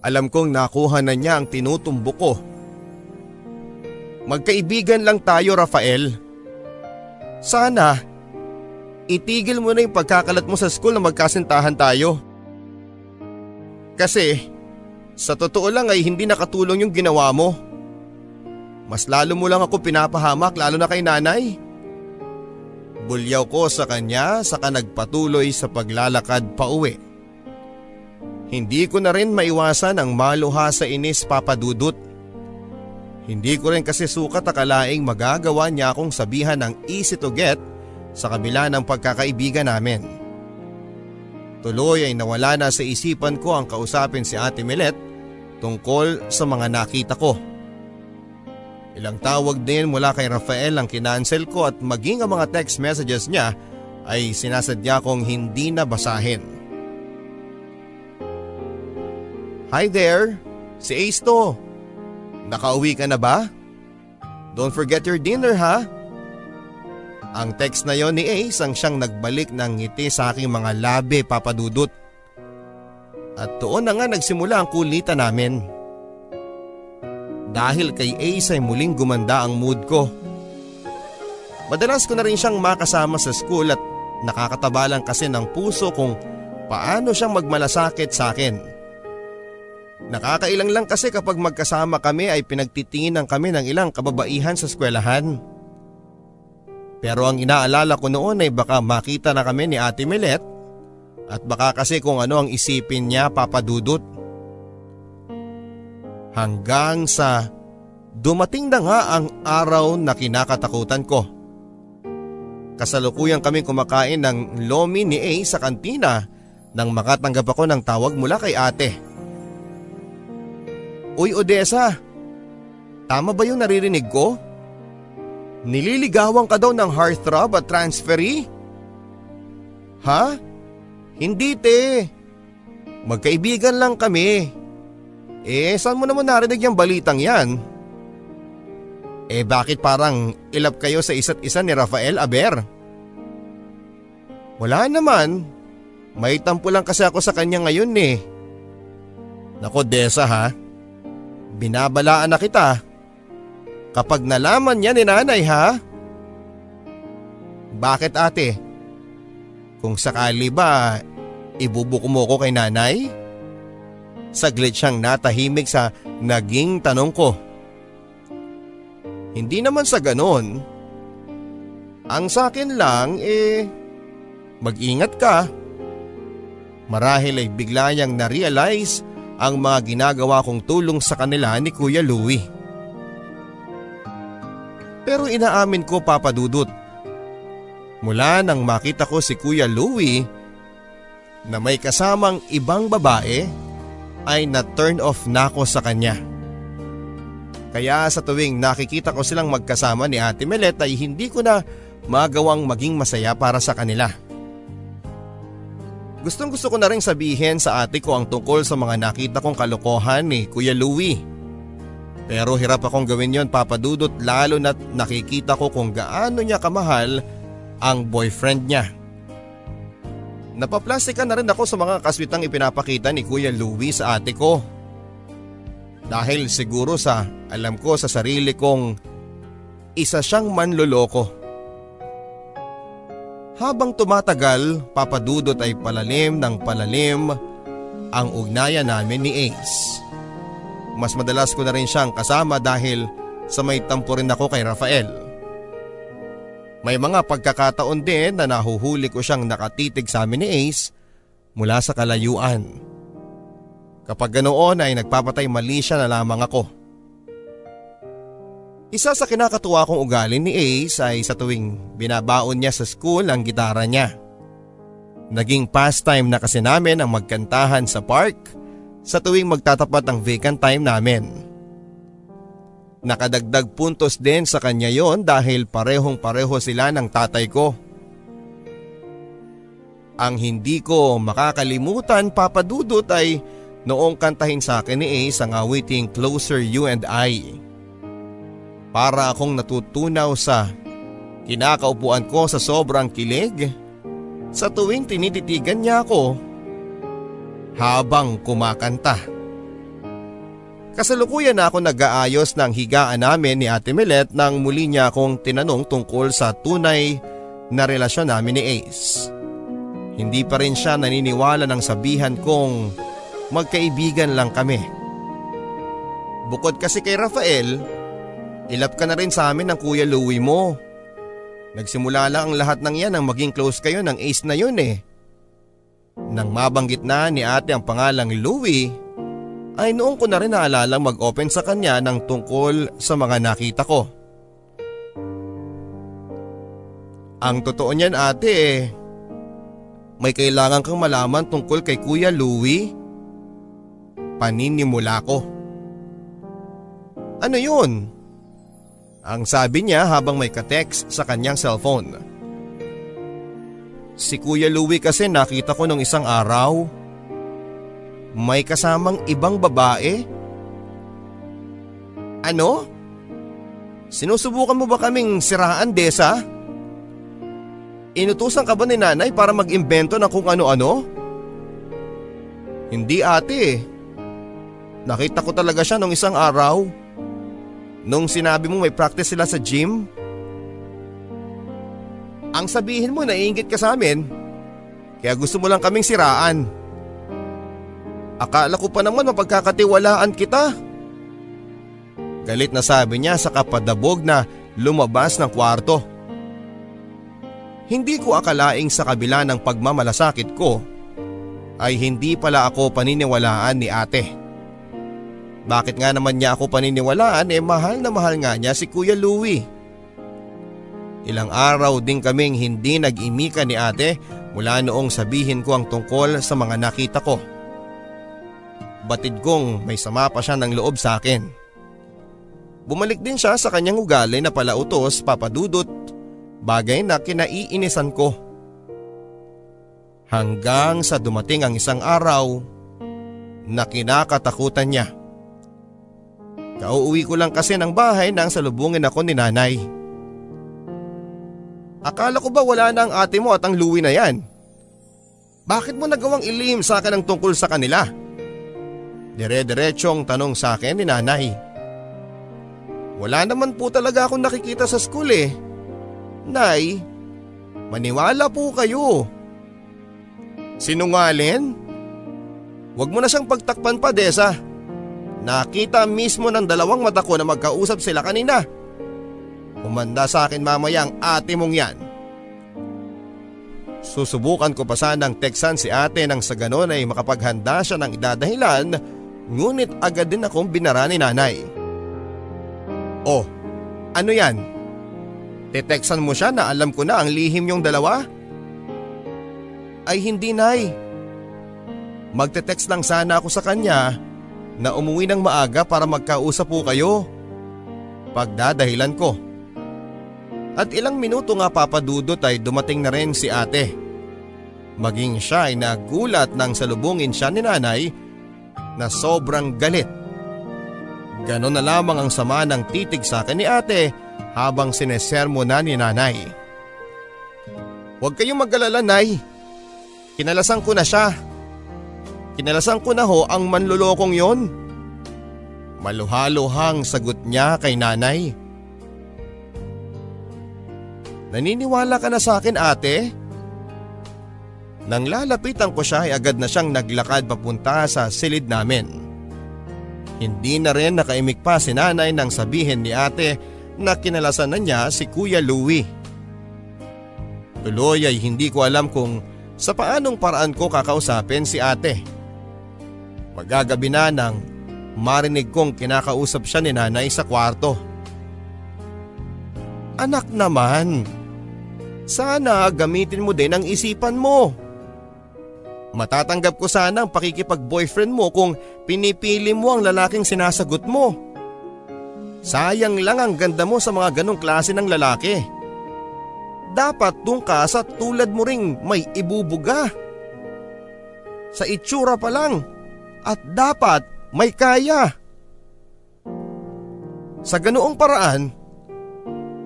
Alam kong nakuha na niya ang tinutumbok ko. Magkaibigan lang tayo, Rafael. Sana itigil mo na yung pagkakalat mo sa school na magkasintahan tayo. Kasi sa totoo lang ay hindi nakatulong yung ginawa mo. Mas lalo mo lang ako pinapahamak, lalo na kay nanay. Bulyaw ko sa kanya saka nagpatuloy sa paglalakad pa uwi. Hindi ko na rin maiwasan ang maluha sa inis, Papa Dudut. Hindi ko rin kasi sukat akalaing magagawa niya akong sabihan ng easy to get sa kabila ng pagkakaibigan namin. Tuloy ay nawala na sa isipan ko ang kausapin si Ate Milet tungkol sa mga nakita ko. Ilang tawag din mula kay Rafael ang kinansel ko at maging ang mga text messages niya ay sinasadya kong hindi na basahin. Hi there, si Ace to. Nakauwi ka na ba? Don't forget your dinner ha. Ang text na yon ni Ace ang siyang nagbalik ng ngiti sa aking mga labi, Papa Dudut. At doon na nga nagsimula ang kulitan namin. Dahil kay Ace ay muling gumanda ang mood ko. Madalas ko na rin siyang makasama sa school at Nakakataba lang kasi ng puso kung paano siyang magmalasakit sa akin. Nakakailang lang kasi kapag magkasama kami ay pinagtitinginan kami ng ilang kababaihan sa eskwelahan. Pero ang inaalala ko noon ay baka makita na kami ni Ate Milet at baka kasi kung ano ang isipin niya, papadudot. Hanggang sa dumating na nga ang araw na kinakatakutan ko. Kasalukuyang kaming kumakain ng lomi ni Ace sa kantina nang makatanggap ako ng tawag mula kay ate. "Uy Odessa, tama ba yung naririnig ko? Nililigawan ka daw ng heartthrob at transferee?" "Ha? Hindi te. Magkaibigan lang kami." "Eh saan mo naman narinig yung balitang yan?" "Eh bakit parang ilap kayo sa isa't isa ni Rafael, aber?" "Wala naman. May tampo lang kasi ako sa kanya ngayon eh." "Nako Desa ha. Binabalaan na kita. Kapag nalaman niya ni nanay ha." "Bakit ate? Kung sakali ba, ibubuko mo ko kay nanay?" Saglit siyang natahimik sa naging tanong ko. "Hindi naman sa ganon. Ang sakin lang eh, mag-ingat ka." Marahil ay bigla niyang na-realize ang mga ginagawa kong tulong sa kanila ni Kuya Louie. Pero inaamin ko papadudot, mula nang makita ko si Kuya Louie na may kasamang ibang babae ay na-turn off na ako sa kanya. Kaya sa tuwing nakikita ko silang magkasama ni Ate Milet ay hindi ko na magawang maging masaya para sa kanila. Gustong gusto ko na rin sabihin sa ate ko ang tungkol sa mga nakita kong kalokohan ni Kuya Louie. Pero hirap akong gawin yon papadudot lalo na't nakikita ko kung gaano niya kamahal ang boyfriend niya. Napaplastikan na rin ako sa mga kaswitang ipinapakita ni Kuya Louie sa ate ko. Dahil siguro sa alam ko sa sarili kong isa siyang manloloko. Habang tumatagal, papadudot ay palalim ng palalim ang ugnayan namin ni Ace. Mas madalas ko na rin siyang kasama dahil sa may tampo rin ako kay Rafael. May mga pagkakataon din na nahuhuli ko siyang nakatitig sa amin ni Ace mula sa kalayuan. Kapag ganoon ay nagpapatay mali siya na lamang ako. Isa sa kinakatuwa kong ugali ni Ace ay sa tuwing binabaon niya sa school ang gitara niya. Naging pastime na kasi namin ang magkantahan sa park sa tuwing magtatapat ang vacant time namin. Nakadagdag puntos din sa kanya yon dahil parehong pareho sila ng tatay ko. Ang hindi ko makakalimutan papadudot ay noong kantahin sa akin ni Ace ang awiting Closer You and I. Para akong natutunaw sa kinakaupuan ko sa sobrang kilig sa tuwing tinititigan niya ako habang kumakanta. Kasalukuyan na ako nag-aayos ng higaan namin ni Ate Milet nang muli niya akong tinanong tungkol sa tunay na relasyon namin ni Ace. Hindi pa rin siya naniniwala ng sabihan kong magkaibigan lang kami. Bukod kasi kay Rafael, ilap ka na rin sa amin ng Kuya Louie mo. Nagsimula lang ang lahat ng yan ang maging close kayo ng Ace na yun eh. Nang mabanggit na ni ate ang pangalang Louie, ay noon ko na rin naalalang mag-open sa kanya ng tungkol sa mga nakita ko. "Ang totoo niyan ate eh, may kailangan kang malaman tungkol kay Kuya Louie." Paninimula ko. "Ano yun?" Ang sabi niya habang may ka-text sa kanyang cellphone. "Si Kuya Louie kasi nakita ko nung isang araw. May kasamang ibang babae." "Ano? Sinusubukan mo ba kaming siraan, Desa? Inutusan ka ba ni nanay para mag-imbento na kung ano-ano?" "Hindi ate. Nakita ko talaga siya nung isang araw. Nung sinabi mo may practice sila sa gym." Ang sabihin mo naiinggit ka sa amin, kaya gusto mo lang kaming siraan. Akala ko pa naman mapagkakatiwalaan kita. Galit na sabi niya sa kapadabog na lumabas ng kwarto. Hindi ko akalaing sa kabila ng pagmamalasakit ko ay hindi pala ako paniniwalaan ni ate. Bakit nga naman niya ako paniniwalaan eh mahal na mahal nga niya si Kuya Louie. Ilang araw din kaming hindi nag-imika ni ate mula noong sabihin ko ang tungkol sa mga nakita ko. Batid kong may sama pa siya ng loob sa akin. Bumalik din siya sa kanyang ugali na palautos, papadudot, bagay na kinaiinisan ko. Hanggang sa dumating ang isang araw na kinakatakutan niya. Kauuwi ko lang kasi ng bahay nang salubungin ako ni nanay. Akala ko ba wala na ang ate mo at ang Louie na yan? Bakit mo nagawang ilihim sa akin ang tungkol sa kanila? Dire-diretsyong tanong sa akin ni nanay. Wala naman po talaga akong nakikita sa school eh. Nay, maniwala po kayo. Sinungalin? Huwag mo na siyang pagtakpan pa, Desa. Nakita mismo ng dalawang mata ko na magkausap sila kanina. Umanda sa akin mamaya ang ate mong yan. Susubukan ko pa sanang teksan si ate nang sa ganon ay makapaghanda siya ng idadahilan, ngunit agad din akong binara ni nanay. Oh, ano yan? Titeksan mo siya na alam ko na ang lihim yung dalawa? Ay hindi, Nay. Magte-text lang sana ako sa kanya na umuwi ng maaga para magkausap po kayo. Pagdadahilan ko. At ilang minuto nga papadudot ay dumating na rin si ate. Maging siya ay nagulat nang salubungin siya ni nanay na sobrang galit. Ganon na lamang ang sama ng titig sa akin ni ate habang sinesermonan ni nanay. Huwag kayong mag-alala, Nay. Kinalasan ko na siya. Kinalasan ko na ho ang manlulokong yon. Maluhaluhang sagot niya kay nanay. Naniniwala ka na sa akin, ate? Nang lalapitan ko siya ay agad na siyang naglakad papunta sa silid namin. Hindi na rin nakaimik pa si nanay nang sabihin ni ate na kinalasan na niya si Kuya Louie. Tuloy ay hindi ko alam kung sa paanong paraan ko kakausapin si ate. Magagabi na nang marinig kong kinakausap siya ni nanay sa kwarto. Anak naman, sana gamitin mo din ang isipan mo. Matatanggap ko sana ang pakikipag-boyfriend mo kung pinipili mo ang lalaking sinasagot mo. Sayang lang ang ganda mo sa mga ganong klase ng lalaki. Dapat tungkas at tulad mo ring may ibubuga. Sa itsura pa lang. At dapat may kaya. Sa ganoong paraan,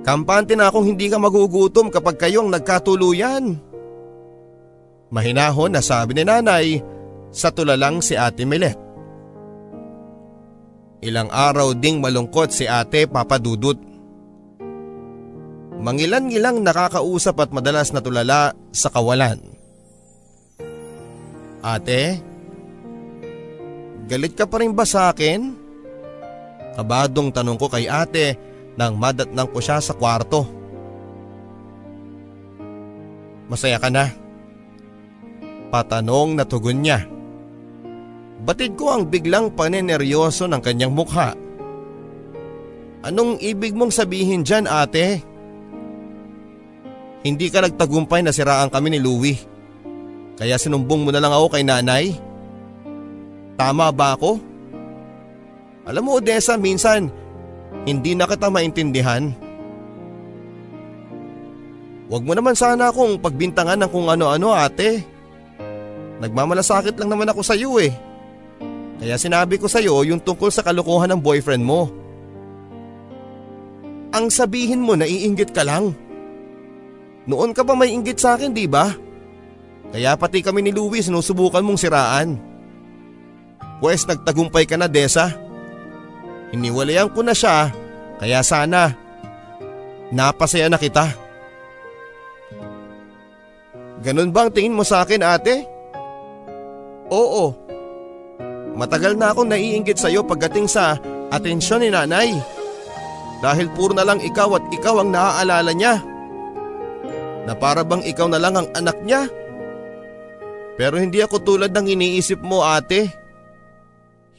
kampante na akong hindi ka magugutom kapag kayong nagkatuluyan. Mahinahon na sabi ni nanay sa tulalang si Ate Milet. Ilang araw ding malungkot si ate, papadudot. Mangilan-ngilang nakakausap at madalas na tulala sa kawalan. Ate, galit ka pa rin ba sa akin? Kabadong tanong ko kay ate nang madatnang ko siya sa kwarto. Masaya ka na? Patanong na tugon niya. Batid ko ang biglang paneneryoso ng kanyang mukha. Anong ibig mong sabihin dyan, ate? Hindi ka nagtagumpay na siraan kami ni Louie. Kaya sinumbong mo na lang ako kay nanay? Tama ba ako? Alam mo, Odessa, minsan hindi na kita maintindihan. Huwag mo naman sana akong pagbintangan ng kung ano-ano, ate. Nagmamalasakit lang naman ako sa iyo eh. Kaya sinabi ko sa iyo yung tungkol sa kalokohan ng boyfriend mo. Ang sabihin mo naiinggit ka lang. Noon ka pa may inggit sa akin, di ba? Kaya pati kami ni Louie sinusubukan mong siraan. Pwes nagtagumpay ka na, Desa. Hiniwalayan ko na siya, kaya sana napasaya na kita. Ganun ba ang tingin mo sa akin, ate? Oo. Matagal na akong naiinggit sa iyo pagdating sa atensyon ni nanay. Dahil puro na lang ikaw at ikaw ang naaalala niya. Na para bang ikaw na lang ang anak niya. Pero hindi ako tulad ng iniisip mo, ate.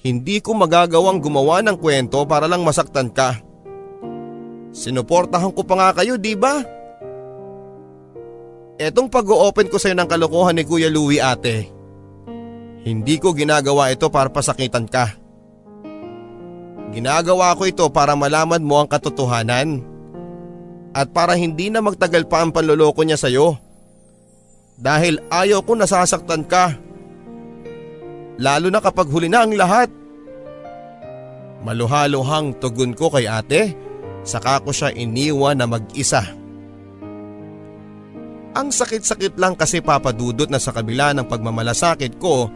Hindi ko magagawang gumawa ng kwento para lang masaktan ka. Sinuportahan ko pa nga kayo, di ba? Etong pag-o-open ko sa'yo ng kalokohan ni Kuya Louie, ate. Hindi ko ginagawa ito para pasakitan ka. Ginagawa ko ito para malaman mo ang katotohanan. At para hindi na magtagal pa ang panloloko niya sa'yo. Dahil ayaw ko nasasaktan ka. Lalo na kapag huli na ang lahat. Maluhaluhang tugon ko kay ate, saka ko siya iniwan na mag-isa. Ang sakit-sakit lang kasi papadudot na sa kabila ng pagmamalasakit ko,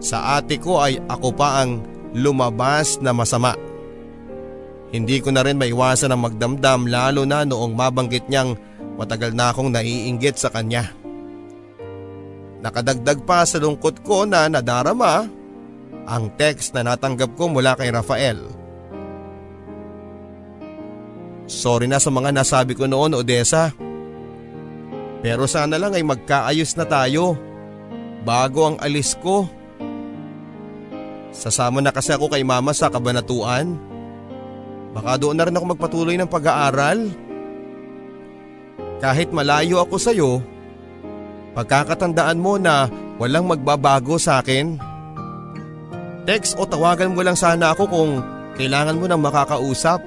sa ate ko ay ako pa ang lumabas na masama. Hindi ko na rin maiwasan ang magdamdam lalo na noong mabanggit niyang matagal na akong naiinggit sa kanya. Nakadagdag pa sa lungkot ko na nadarama ang text na natanggap ko mula kay Rafael. Sorry na sa mga nasabi ko noon, Odessa. Pero sana lang ay magkaayos na tayo bago ang alis ko. Sasama na kasi ako kay mama sa Cabanatuan. Baka doon na rin ako magpatuloy ng pag-aaral. Kahit malayo ako sa iyo, pagkakatandaan mo na walang magbabago sa akin. Text o tawagan mo lang sana ako kung kailangan mo ng makakausap.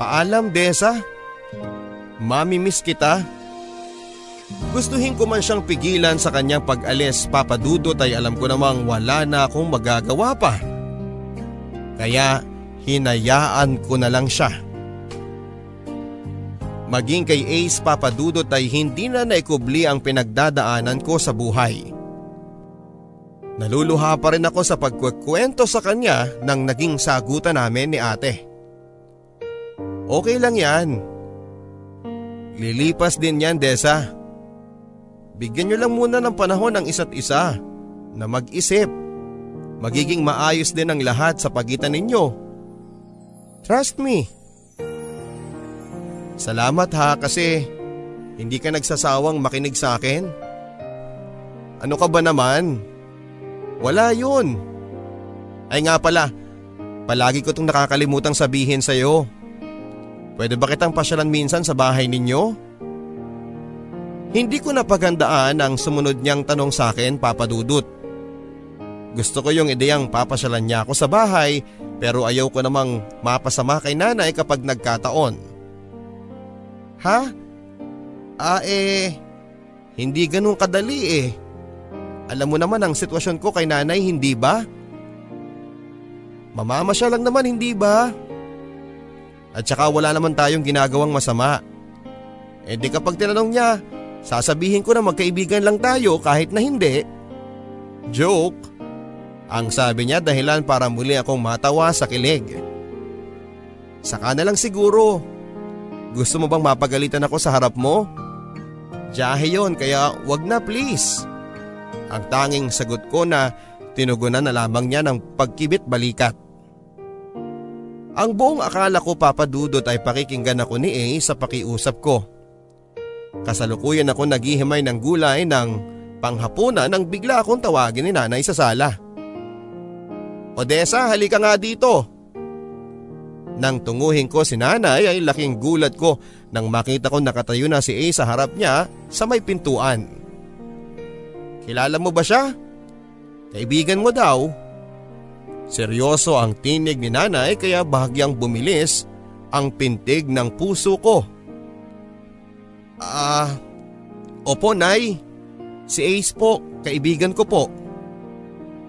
Paalam, Desa. Mamimiss kita. Gustuhin ko man siyang pigilan sa kanyang pag-alis, papadudot ay alam ko namang wala na akong magagawa pa. Kaya hinayaan ko na lang siya. Maging kay Ace, papadudot ay hindi na naikubli ang pinagdadaanan ko sa buhay. Naluluha pa rin ako sa pagkukwento sa kanya ng naging sagutan namin ni ate. Okay lang yan. Lilipas din yan, Desa. Bigyan nyo lang muna ng panahon ang isa't isa na mag-isip. Magiging maayos din ang lahat sa pagitan ninyo. Trust me. Salamat ha kasi hindi ka nagsasawang makinig sa akin. Ano ka ba naman? Wala yun. Ay nga pala, palagi ko itong nakakalimutang sabihin sa'yo. Pwede ba kitang pasyalan minsan sa bahay ninyo? Hindi ko napagandaan ang sumunod niyang tanong sa akin, Papa Dudut. Gusto ko yung ideyang papasyalan niya ako sa bahay pero ayaw ko namang mapasama kay nanay kapag nagkataon. Ha? Ah eh, hindi ganun kadali eh. Alam mo naman ang sitwasyon ko kay nanay, hindi ba? Mamamasya lang naman, hindi ba? At saka wala naman tayong ginagawang masama. Eh di kapag tinanong niya, sasabihin ko na magkaibigan lang tayo kahit na hindi. Joke. Ang sabi niya dahilan para muli akong matawa sa kilig. Saka na lang siguro. Gusto mo bang mapagalitan ako sa harap mo? Diyahe yun, kaya wag na please. Ang tanging sagot ko na tinugunan na lamang niya ng pagkibit balikat. Ang buong akala ko, Papa Dudot, ay pakikinggan ako ni A sa pakiusap ko. Kasalukuyan ako naghihimay ng gulay ng panghapunan nang bigla akong tawagin ni nanay sa sala. Odessa, halika nga dito. Nang tunguhin ko si nanay ay laking gulat ko nang makita ko nakatayo na si Ace sa harap niya sa may pintuan. Kilala mo ba siya? Kaibigan mo daw. Seryoso ang tinig ni nanay kaya bahagyang bumilis ang pintig ng puso ko. Ah, opo nay. Si Ace po, kaibigan ko po.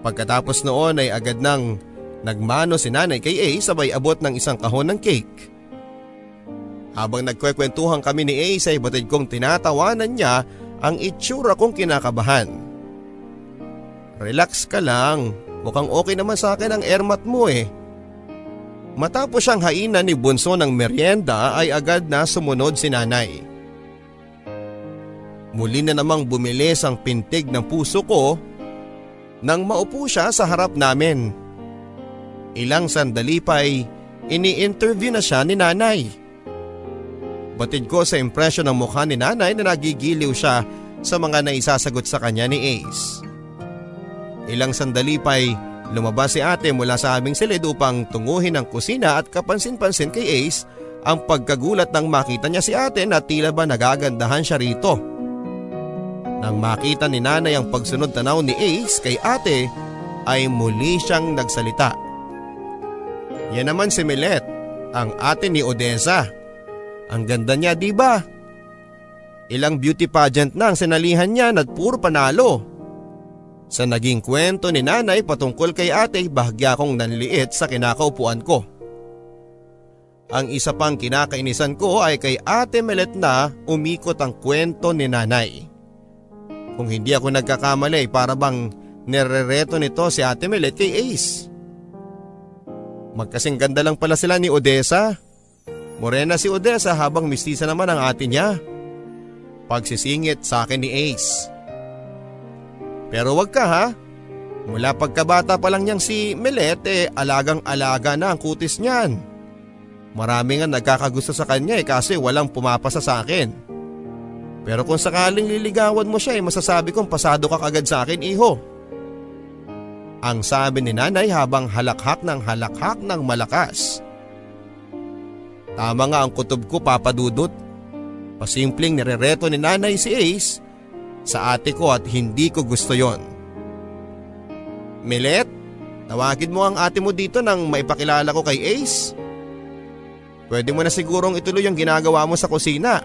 Pagkatapos noon ay agad nang nagmano si nanay kay Ace sabay abot ng isang kahon ng cake. Habang nagkwekwentuhan kami ni Ace ay batid kong tinatawanan niya ang itsura kong kinakabahan. Relax ka lang, mukhang okay naman sa akin ang ermat mo eh. Matapos siyang hainan ni Bunso ng merienda ay agad na sumunod si nanay. Muli na namang bumilis ang pintig ng puso ko nang maupo siya sa harap namin. Ilang sandali pa'y ini-interview na siya ni nanay. Batid ko sa impresyon ng mukha ni nanay na nagigiliw siya sa mga naisasagot sa kanya ni Ace. Ilang sandali pa'y lumabas si ate mula sa aming silid upang tunguhin ang kusina at kapansin-pansin kay Ace ang pagkagulat nang makita niya si ate na tila ba nagagandahan siya rito. Nang makita ni nanay ang pagsunod tanaw ni Ace kay ate ay muli siyang nagsalita. Yan naman si Milet, ang ate ni Odessa. Ang ganda niya, di ba? Ilang beauty pageant na ang sinalihan niya at puro panalo. Sa naging kwento ni nanay patungkol kay ate, bahagya kong nanliit sa kinakaupuan ko. Ang isa pang kinakainisan ko ay kay Ate Milet na umikot ang kwento ni nanay. Kung hindi ako nagkakamali, para bang nerereto nito si Ate Milet kay Ace. Magkasing ganda lang pala sila ni Odessa. Morena si Odessa habang mistisa naman ang ate niya. Pagsisingit sa akin ni Ace. Pero wag ka ha. Mula pagkabata pa lang niyang si Milet eh alagang-alaga na ang kutis niyan. Marami nga nagkakagusto sa kanya eh kasi walang pumapasa sa akin. Pero kung sakaling liligawan mo siya eh masasabi kong pasado ka kagad sa akin, iho. Ang sabi ni nanay habang halakhak ng halakhak ng malakas. Tama nga ang kutob ko, Papa Dudut. Pasimpleng nirereto ni nanay si Ace sa ate ko at hindi ko gusto yon. Milet, tawagin mo ang ate mo dito nang maipakilala ko kay Ace. Pwede mo na sigurong ituloy ang ginagawa mo sa kusina.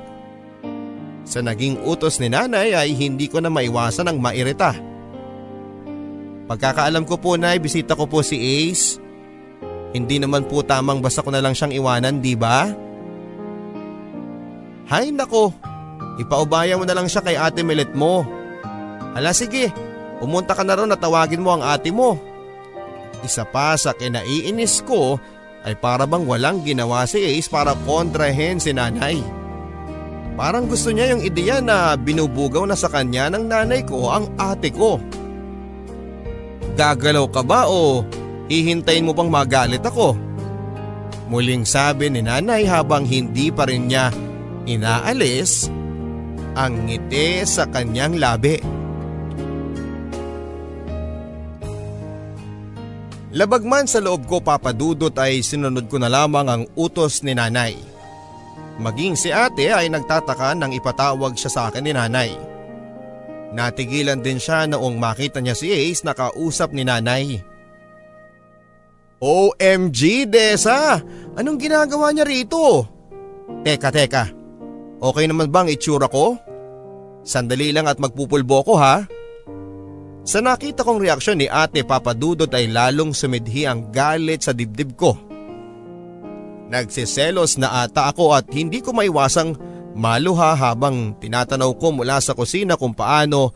Sa naging utos ni nanay ay hindi ko na maiwasan ang mairita. Pagkakaalam ko po na bisita ko po si Ace. Hindi naman po tamang basta ko na lang siyang iwanan, di ba? Hay nako, ipaubaya mo na lang siya kay Ate Milet mo. Hala sige, pumunta ka na ron at tawagin mo ang ate mo. Isa pa sa kinaiinis ko ay para bang walang ginawa si Ace para kontrahen si nanay. Parang gusto niya yung ideya na binubugaw na sa kanya ng nanay ko ang ate ko. Gagalaw ka ba o hihintayin mo pang magalit ako? Muling sabi ni nanay habang hindi pa rin niya inaalis ang ngiti sa kanyang labi. Labagman sa loob ko, Papa Dudut, ay sinunod ko na lamang ang utos ni nanay. Maging si ate ay nagtataka nang ipatawag siya sa akin ni nanay. Natigilan din siya noong makita niya si Ace na kausap ni nanay. O M G, Desa! Anong ginagawa niya rito? Teka, teka. Okay naman ba ang itsura ko? Sandali lang at magpupulbo ko ha? Sa nakita kong reaksyon ni ate, Papa Dudot, ay lalong sumidhi ang galit sa dibdib ko. Nagsiselos na ata ako at hindi ko maiwasang maluha habang tinatanaw ko mula sa kusina kung paano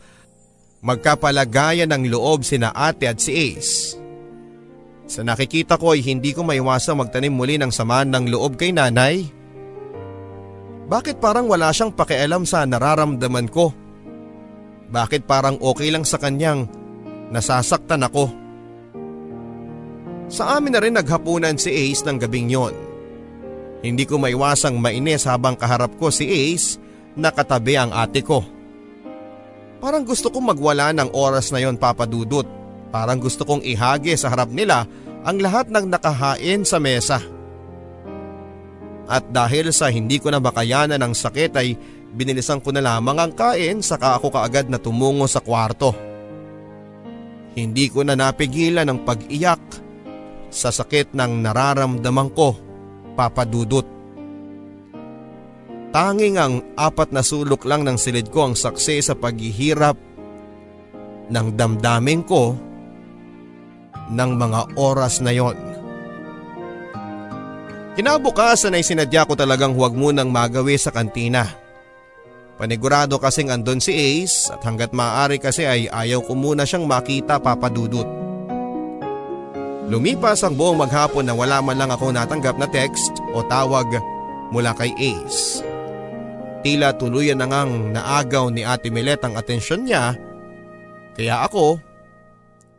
magkapalagayan ng loob sina ate at si Ace. Sa nakikita ko ay hindi ko maiwasang magtanim muli ng sama ng loob kay nanay. Bakit parang wala siyang pakialam sa nararamdaman ko? Bakit parang okay lang sa kanyang nasasaktan ako? Sa amin na rin naghapunan si Ace ng gabing yon. Hindi ko maiwasang mainis habang kaharap ko si Ace na katabi ang ate ko. Parang gusto kong magwala ng oras na yon, Papa Dudut. Parang gusto kong ihagi sa harap nila ang lahat ng nakahain sa mesa. At dahil sa hindi ko na makayanan ang sakit ay binilisan ko na lamang ang kain saka ako kaagad na tumungo sa kwarto. Hindi ko na napigilan ang pag-iyak sa sakit ng nararamdaman ko, Papa Dudut. Tanging ang apat na sulok lang ng silid ko ang saksi sa paghihirap ng damdamin ko ng mga oras na yon. Kinabukasan ay sinadya ko talagang huwag munang magawi sa kantina. Panigurado kasing andon si Ace at hanggat maaari kasi ay ayaw ko muna siyang makita, Papa Dudut. Lumipas ang buong maghapon na wala man lang ako natanggap na text o tawag mula kay Ace. tila tuluyan na ngang naagaw ni Ate Milet ang atensyon niya, kaya ako,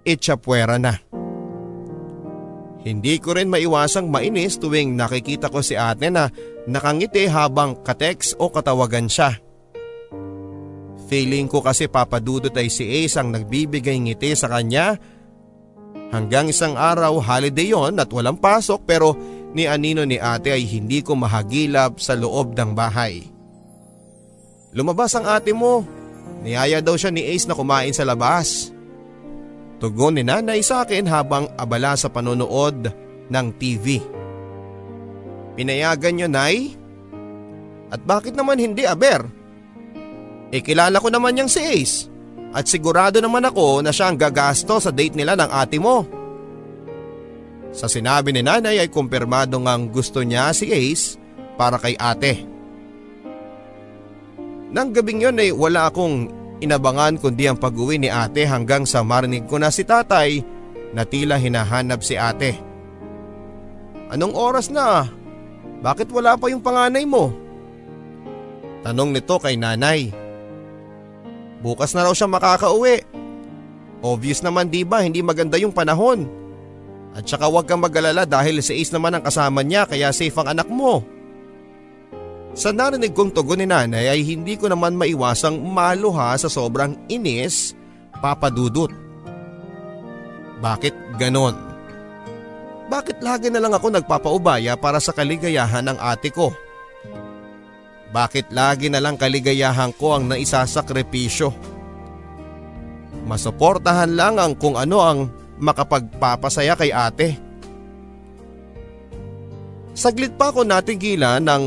itsapwera na. Hindi ko rin maiwasang mainis tuwing nakikita ko si ate na nakangiti habang kateks o katawagan siya. Feeling ko kasi papadudot ay si Ace ang nagbibigay ngiti sa kanya. Hanggang isang araw holiday yon at walang pasok pero ni anino ni ate ay hindi ko mahagilap sa loob ng bahay. Lumabas ang ate mo. Niyaya daw siya ni Ace na kumain sa labas. Tugon ni nanay sa akin habang abala sa panonood ng T V. Pinayagan niyo, Nay? At bakit naman hindi, aber? E kilala ko naman yang si Ace. At sigurado naman ako na siya ang gagasto sa date nila ng ate mo. Sa sinabi ni nanay ay kumpirmado ngang gusto niya si Ace para kay ate. Nang gabing yun ay wala akong inabangan kundi ang pag-uwi ni ate hanggang sa marinig ko na si tatay na tila hinahanap si ate. Anong oras na? Bakit wala pa yung panganay mo? Tanong nito kay nanay. Bukas na raw siya makakauwi. Obvious naman diba hindi maganda yung panahon. At saka huwag kang mag-alala dahil si Ace naman ang kasama niya kaya safe ang anak mo. Sa narinig kong tugon ni nanay ay hindi ko naman maiwasang maluha sa sobrang inis, papadudot. Bakit ganon? Bakit lagi na lang ako nagpapaubaya para sa kaligayahan ng ate ko? Bakit lagi na lang kaligayahan ko ang naisasakripisyo? Masuportahan lang ang kung ano ang makapagpapasaya kay ate. Saglit pa ako natigilan ng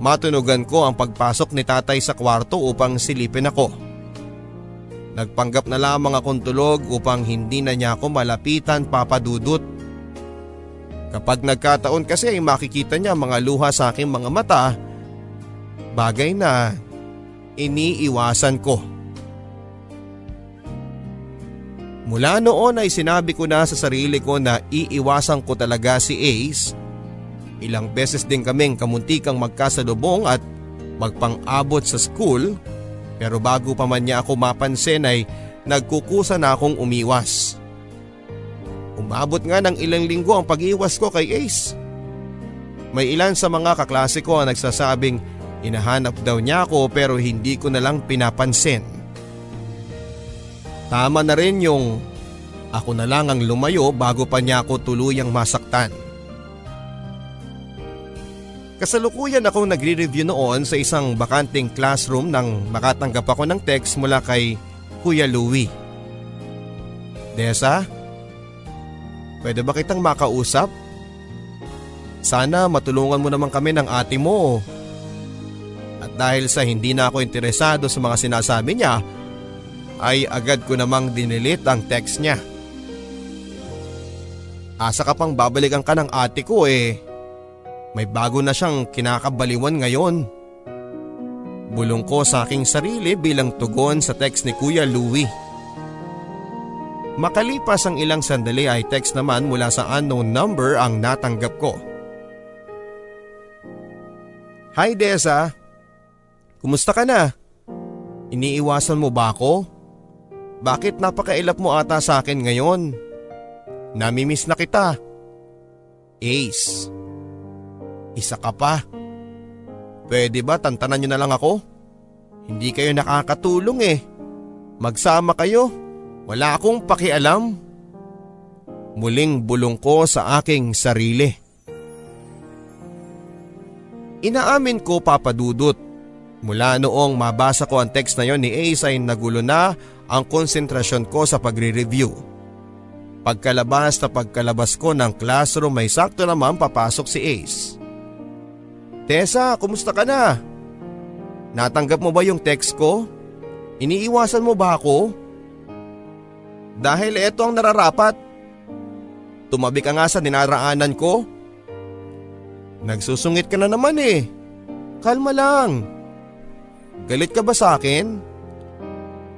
matunugan ko ang pagpasok ni tatay sa kwarto upang silipin ako. Nagpanggap na lamang akong tulog upang hindi na niya ako malapitan, papadudot. Kapag nagkataon kasi ay makikita niya mga luha sa aking mga mata, bagay na iniiwasan ko. Mula noon ay sinabi ko na sa sarili ko na iiwasan ko talaga si Ace. Ilang beses din kaming kamuntikang magkasalubong at magpang-abot sa school, pero bago pa man niya ako mapansin ay nagkukusa na akong umiwas. Umabot nga ng ilang linggo ang pag-iwas ko kay Ace. May ilan sa mga kaklase ko ang nagsasabing hinahanap daw niya ako pero hindi ko na lang pinapansin. Tama na rin yung ako na lang ang lumayo bago pa niya ako tuluyang masaktan. Kasalukuyan akong nagre-review noon sa isang bakanting classroom nang makatanggap ako ng text mula kay Kuya Louie. Desa, pwede ba kitang makausap? Sana matulungan mo naman kami ng ate mo. At dahil sa hindi na ako interesado sa mga sinasabi niya, ay agad ko namang dinilit ang text niya. Asa ka pang babalikan ka ng ate ko eh. May bago na siyang kinakabaliwan ngayon. Bulong ko sa aking sarili bilang tugon sa text ni Kuya Louie. Makalipas ang ilang sandali ay text naman mula sa unknown number ang natanggap ko. Hi Desa, kumusta ka na? Iniiwasan mo ba ako? Bakit napakailap mo ata sa akin ngayon? Namimiss na kita. Ace. Isa ka pa. Pwede ba tantanan niyo na lang ako? Hindi kayo nakakatulong eh. Magsama kayo. Wala akong pakialam. Muling bulong ko sa aking sarili. Inaamin ko, papadudot. Mula noong mabasa ko ang text na yon ni Ace ay nagulo na ang konsentrasyon ko sa pagre-review. Pagkalabas na pagkalabas ko ng classroom ay sakto naman papasok si Ace. Tessa, kumusta ka na? Natanggap mo ba yung text ko? Iniiwasan mo ba ako? Dahil eto ang nararapat. Tumabi ka nga sa dinaraanan ko. Nagsusungit ka na naman eh. Kalma lang. Galit ka ba sa akin?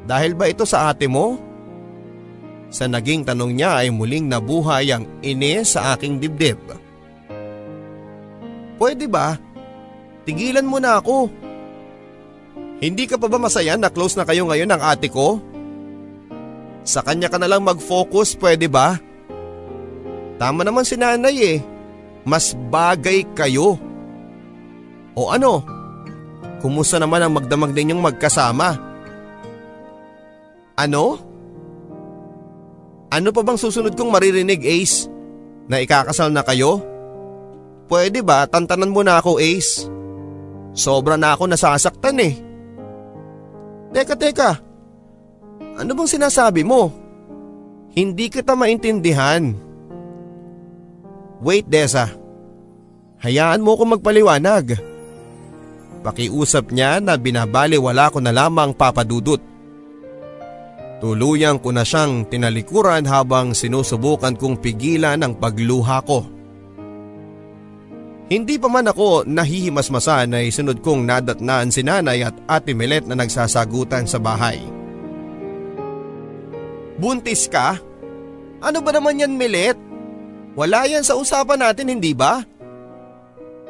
Dahil ba ito sa ate mo? Sa naging tanong niya ay muling nabuhay ang inis sa aking dibdib. Pwede ba? Tigilan mo na ako. Hindi ka pa ba masaya na close na kayo ngayon ng ate ko? Sa kanya ka na lang mag-focus, pwede ba? Tama naman si nanay eh. Mas bagay kayo. O ano? Kumusta naman ang magdamag ninyong magkasama? Ano? Ano pa bang susunod kong maririnig, Ace? Na ikakasal na kayo? Pwede ba? Tantanan mo na ako, Ace. Sobra na ako nasasaktan eh. Teka, teka. Ano bang sinasabi mo? Hindi kita maintindihan. Wait, Desa. Hayaan mo ko magpaliwanag. Pakiusap niya na binabaliwala ko na lamang papadudot. Tuluyang ko na siyang tinalikuran habang sinusubukan kong pigilan ang pagluha ko. Hindi pa man ako nahihimasmasan ay sunod kong nadatnaan si nanay at ate Milet na nagsasagutan sa bahay. Buntis ka? Ano ba naman yan, Milet? Wala yan sa usapan natin, hindi ba?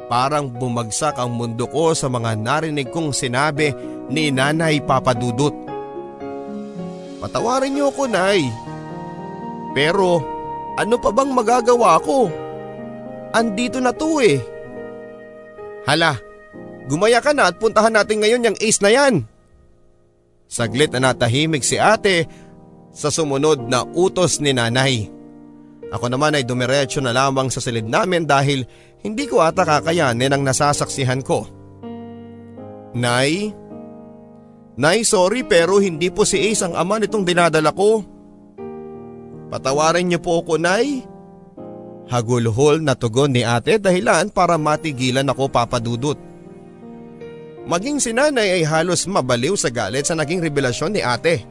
Parang bumagsak ang mundo ko sa mga narinig kong sinabi ni nanay papadudot. Patawarin niyo ako, Nay. Pero ano pa bang magagawa ko? Andito na to eh. Hala, gumaya ka na at puntahan natin ngayon yung Ace na yan. Saglit na natahimik si ate sa sumunod na utos ni nanay. Ako naman ay dumiretso na lamang sa silid namin dahil hindi ko ata kakayanin ang nasasaksihan ko. Nay? Nay, sorry pero hindi po si Ace ang ama nitong dinadala ko. Patawarin niyo po ako, Nay. Hagulhol na tugon ni ate dahilan para matigilan ako papadudot. Maging si nanay ay halos mabaliw sa galit sa naging revelasyon ni ate.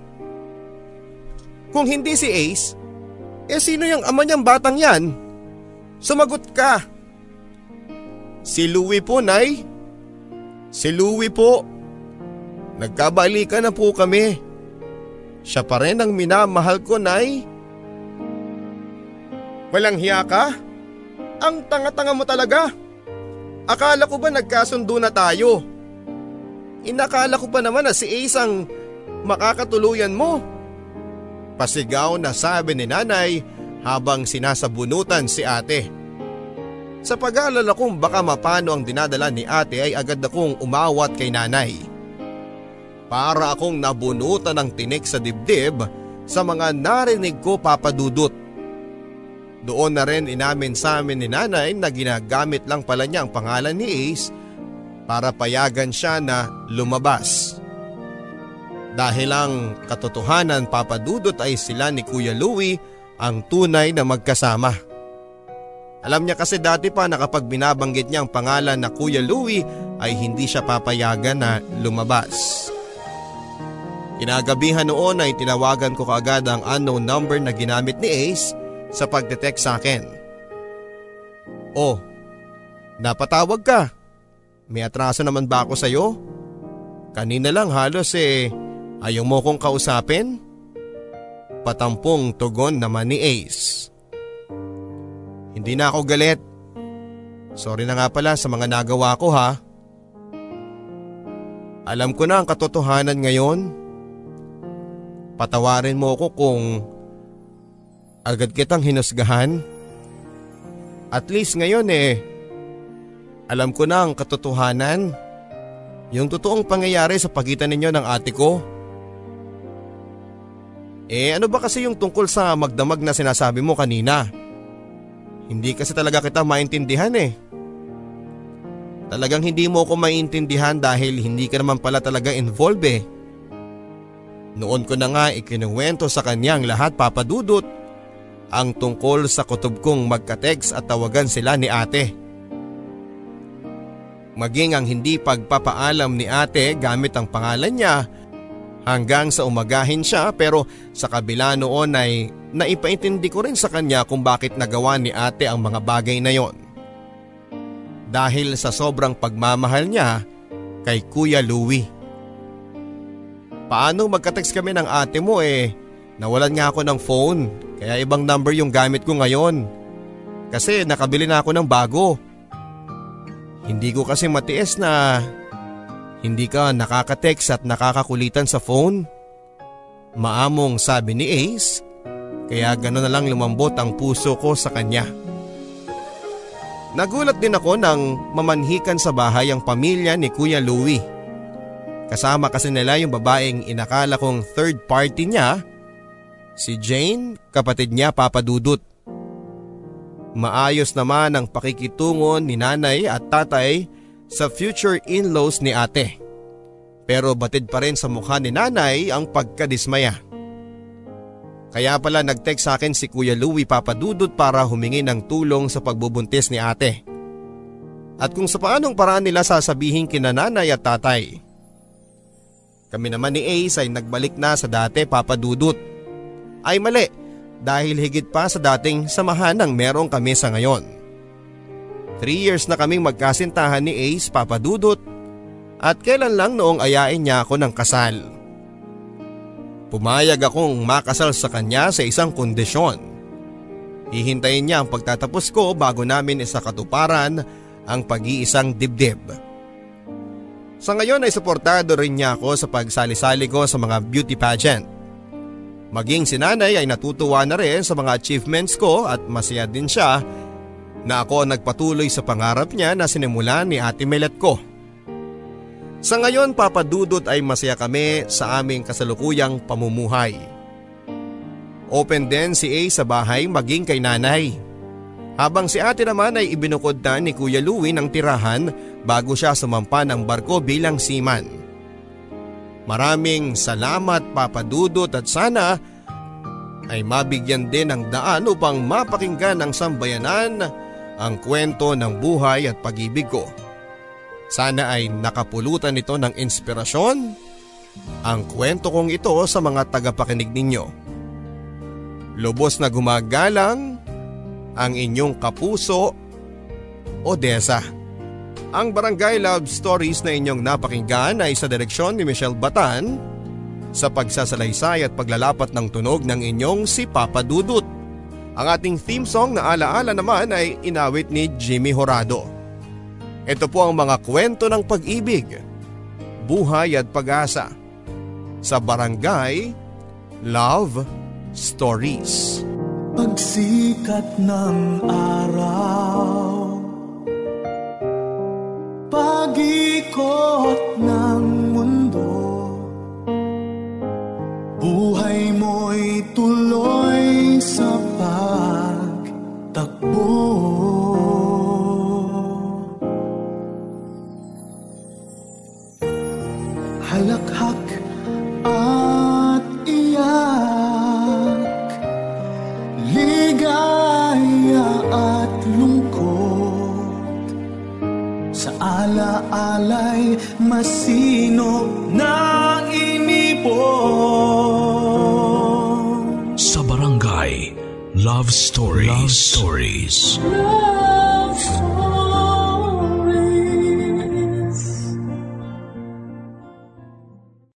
Kung hindi si Ace, eh sino yung ama niyang batang yan? Sumagot ka! Si Louie po, Nay. Si Louie po. Nagkabalikan na po kami. Siya pa rin ang minamahal ko, Nay. Walang hiya ka? Ang tanga-tanga mo talaga. Akala ko ba nagkasundo na tayo? Inakala ko pa naman na si Ace ang makakatuluyan mo. Pasigaw na sabi ni nanay habang sinasabunutan si ate. Sa pag-aalala kung baka mapano ang dinadala ni ate ay agad akong umawat kay nanay. Para akong nabunutan ng tinik sa dibdib sa mga narinig ko papadudot. Doon na rin inamin sa amin ni nanay na ginagamit lang pala niya ang pangalan ni Ace para payagan siya na lumabas. Dahil ang katotohanan papadudot ay sila ni Kuya Louie ang tunay na magkasama. Alam niya kasi dati pa na kapag binabanggit niya ang pangalan na Kuya Louie ay hindi siya papayagan na lumabas. Kinagabihan noon ay tinawagan ko kaagad ang unknown number na ginamit ni Ace sa pagte-text sa akin. Oh, napatawag ka. May atraso naman ba ako sa'yo? Kanina lang halos eh. Ayaw mo kong kausapin? Patampong tugon naman ni Ace. Hindi na ako galit. Sorry na nga pala sa mga nagawa ko ha. Alam ko na ang katotohanan ngayon. Patawarin mo ako kung agad kitang hinusgahan. At least ngayon eh. Alam ko na ang katotohanan. Yung totoong pangyayari sa pagitan ninyo ng ate ko. Eh ano ba kasi yung tungkol sa magdamag na sinasabi mo kanina? Hindi kasi talaga kita maintindihan eh. Talagang hindi mo ko maintindihan dahil hindi ka naman pala talaga involved eh. Noon ko na nga ikinuwento sa kanyang lahat papadudot ang tungkol sa kutob kong magka-text at tawagan sila ni ate. Maging ang hindi pagpapaalam ni ate gamit ang pangalan niya hanggang sa umagahin siya pero sa kabila noon ay naipaintindi ko rin sa kanya kung bakit nagawa ni ate ang mga bagay na yon. Dahil sa sobrang pagmamahal niya kay Kuya Louie. Paano magka-text kami ng ate mo eh? Nawalan nga ako ng phone kaya ibang number yung gamit ko ngayon. Kasi nakabili na ako ng bago. Hindi ko kasi matiis na Hindi ka nakaka-text at nakakakulitan sa phone? Maamong sabi ni Ace, kaya gano'n na lang lumambot ang puso ko sa kanya. Nagulat din ako nang mamanhikan sa bahay ang pamilya ni Kuya Louie. Kasama kasi nila yung babaeng inakala kong third party niya, si Jane, kapatid niya Papa Dudut. Maayos naman ang pakikitungo ni nanay at tatay sa future in-laws ni ate. Pero batid pa rin sa mukha ni nanay ang pagkadismaya. Kaya pala nag-text sa akin si Kuya Louie Papa Dudut para humingi ng tulong sa pagbubuntis ni ate. At kung sa paanong paraan nila sasabihin kina nanay at tatay. Kami naman ni Ace ay nagbalik na sa dati Papa Dudut. Ay mali, dahil higit pa sa dating samahan ang merong kami sa ngayon. Three years na kaming magkasintahan ni Ace Papa Dudut at kailan lang noong ayain niya ako ng kasal. Pumayag akong makasal sa kanya sa isang kondisyon. Hihintayin niya ang pagtatapos ko bago namin isakatuparan ang pag-iisang dibdib. Sa ngayon ay suportado rin niya ako sa pagsali-sali ko sa mga beauty pageant. Maging si nanay ay natutuwa na rin sa mga achievements ko at masaya din siya na ako ang nagpatuloy sa pangarap niya na sinimulan ni Ate Milet ko. Sa ngayon, Papa Dudut, ay masaya kami sa aming kasalukuyang pamumuhay. Open din si Ace sa bahay maging kay nanay. Habang si ate naman ay ibinukod na ni Kuya Louie ng tirahan bago siya sumampa ng barko bilang seaman. Maraming salamat Papa Dudut at sana ay mabigyan din ng daan upang mapakinggan ng sambayanan ang kwento ng buhay at pag-ibig ko. Sana ay nakapulutan ito ng inspirasyon ang kwento kong ito sa mga tagapakinig ninyo. Lubos na gumagalang ang inyong kapuso, Odessa. Ang Barangay Love Stories na inyong napakinggan ay sa direksyon ni Michelle Batan sa pagsasalaysay at paglalapat ng tunog ng inyong si Papa Dudut. Ang ating theme song na Alaala naman ay inawit ni Jimmy Horado. Ito po ang mga kwento ng pag-ibig, buhay at pag-asa sa Barangay Love Stories. Pagsikat ng araw, pag-ikot ng mundo, buhay mo'y tuloy sa pagtakbo. Halakhak at iyak, ligaya at lungkot, sa alaala'y masinop na inipon. Sa Barangay Love Stories. Love Stories. Love Stories.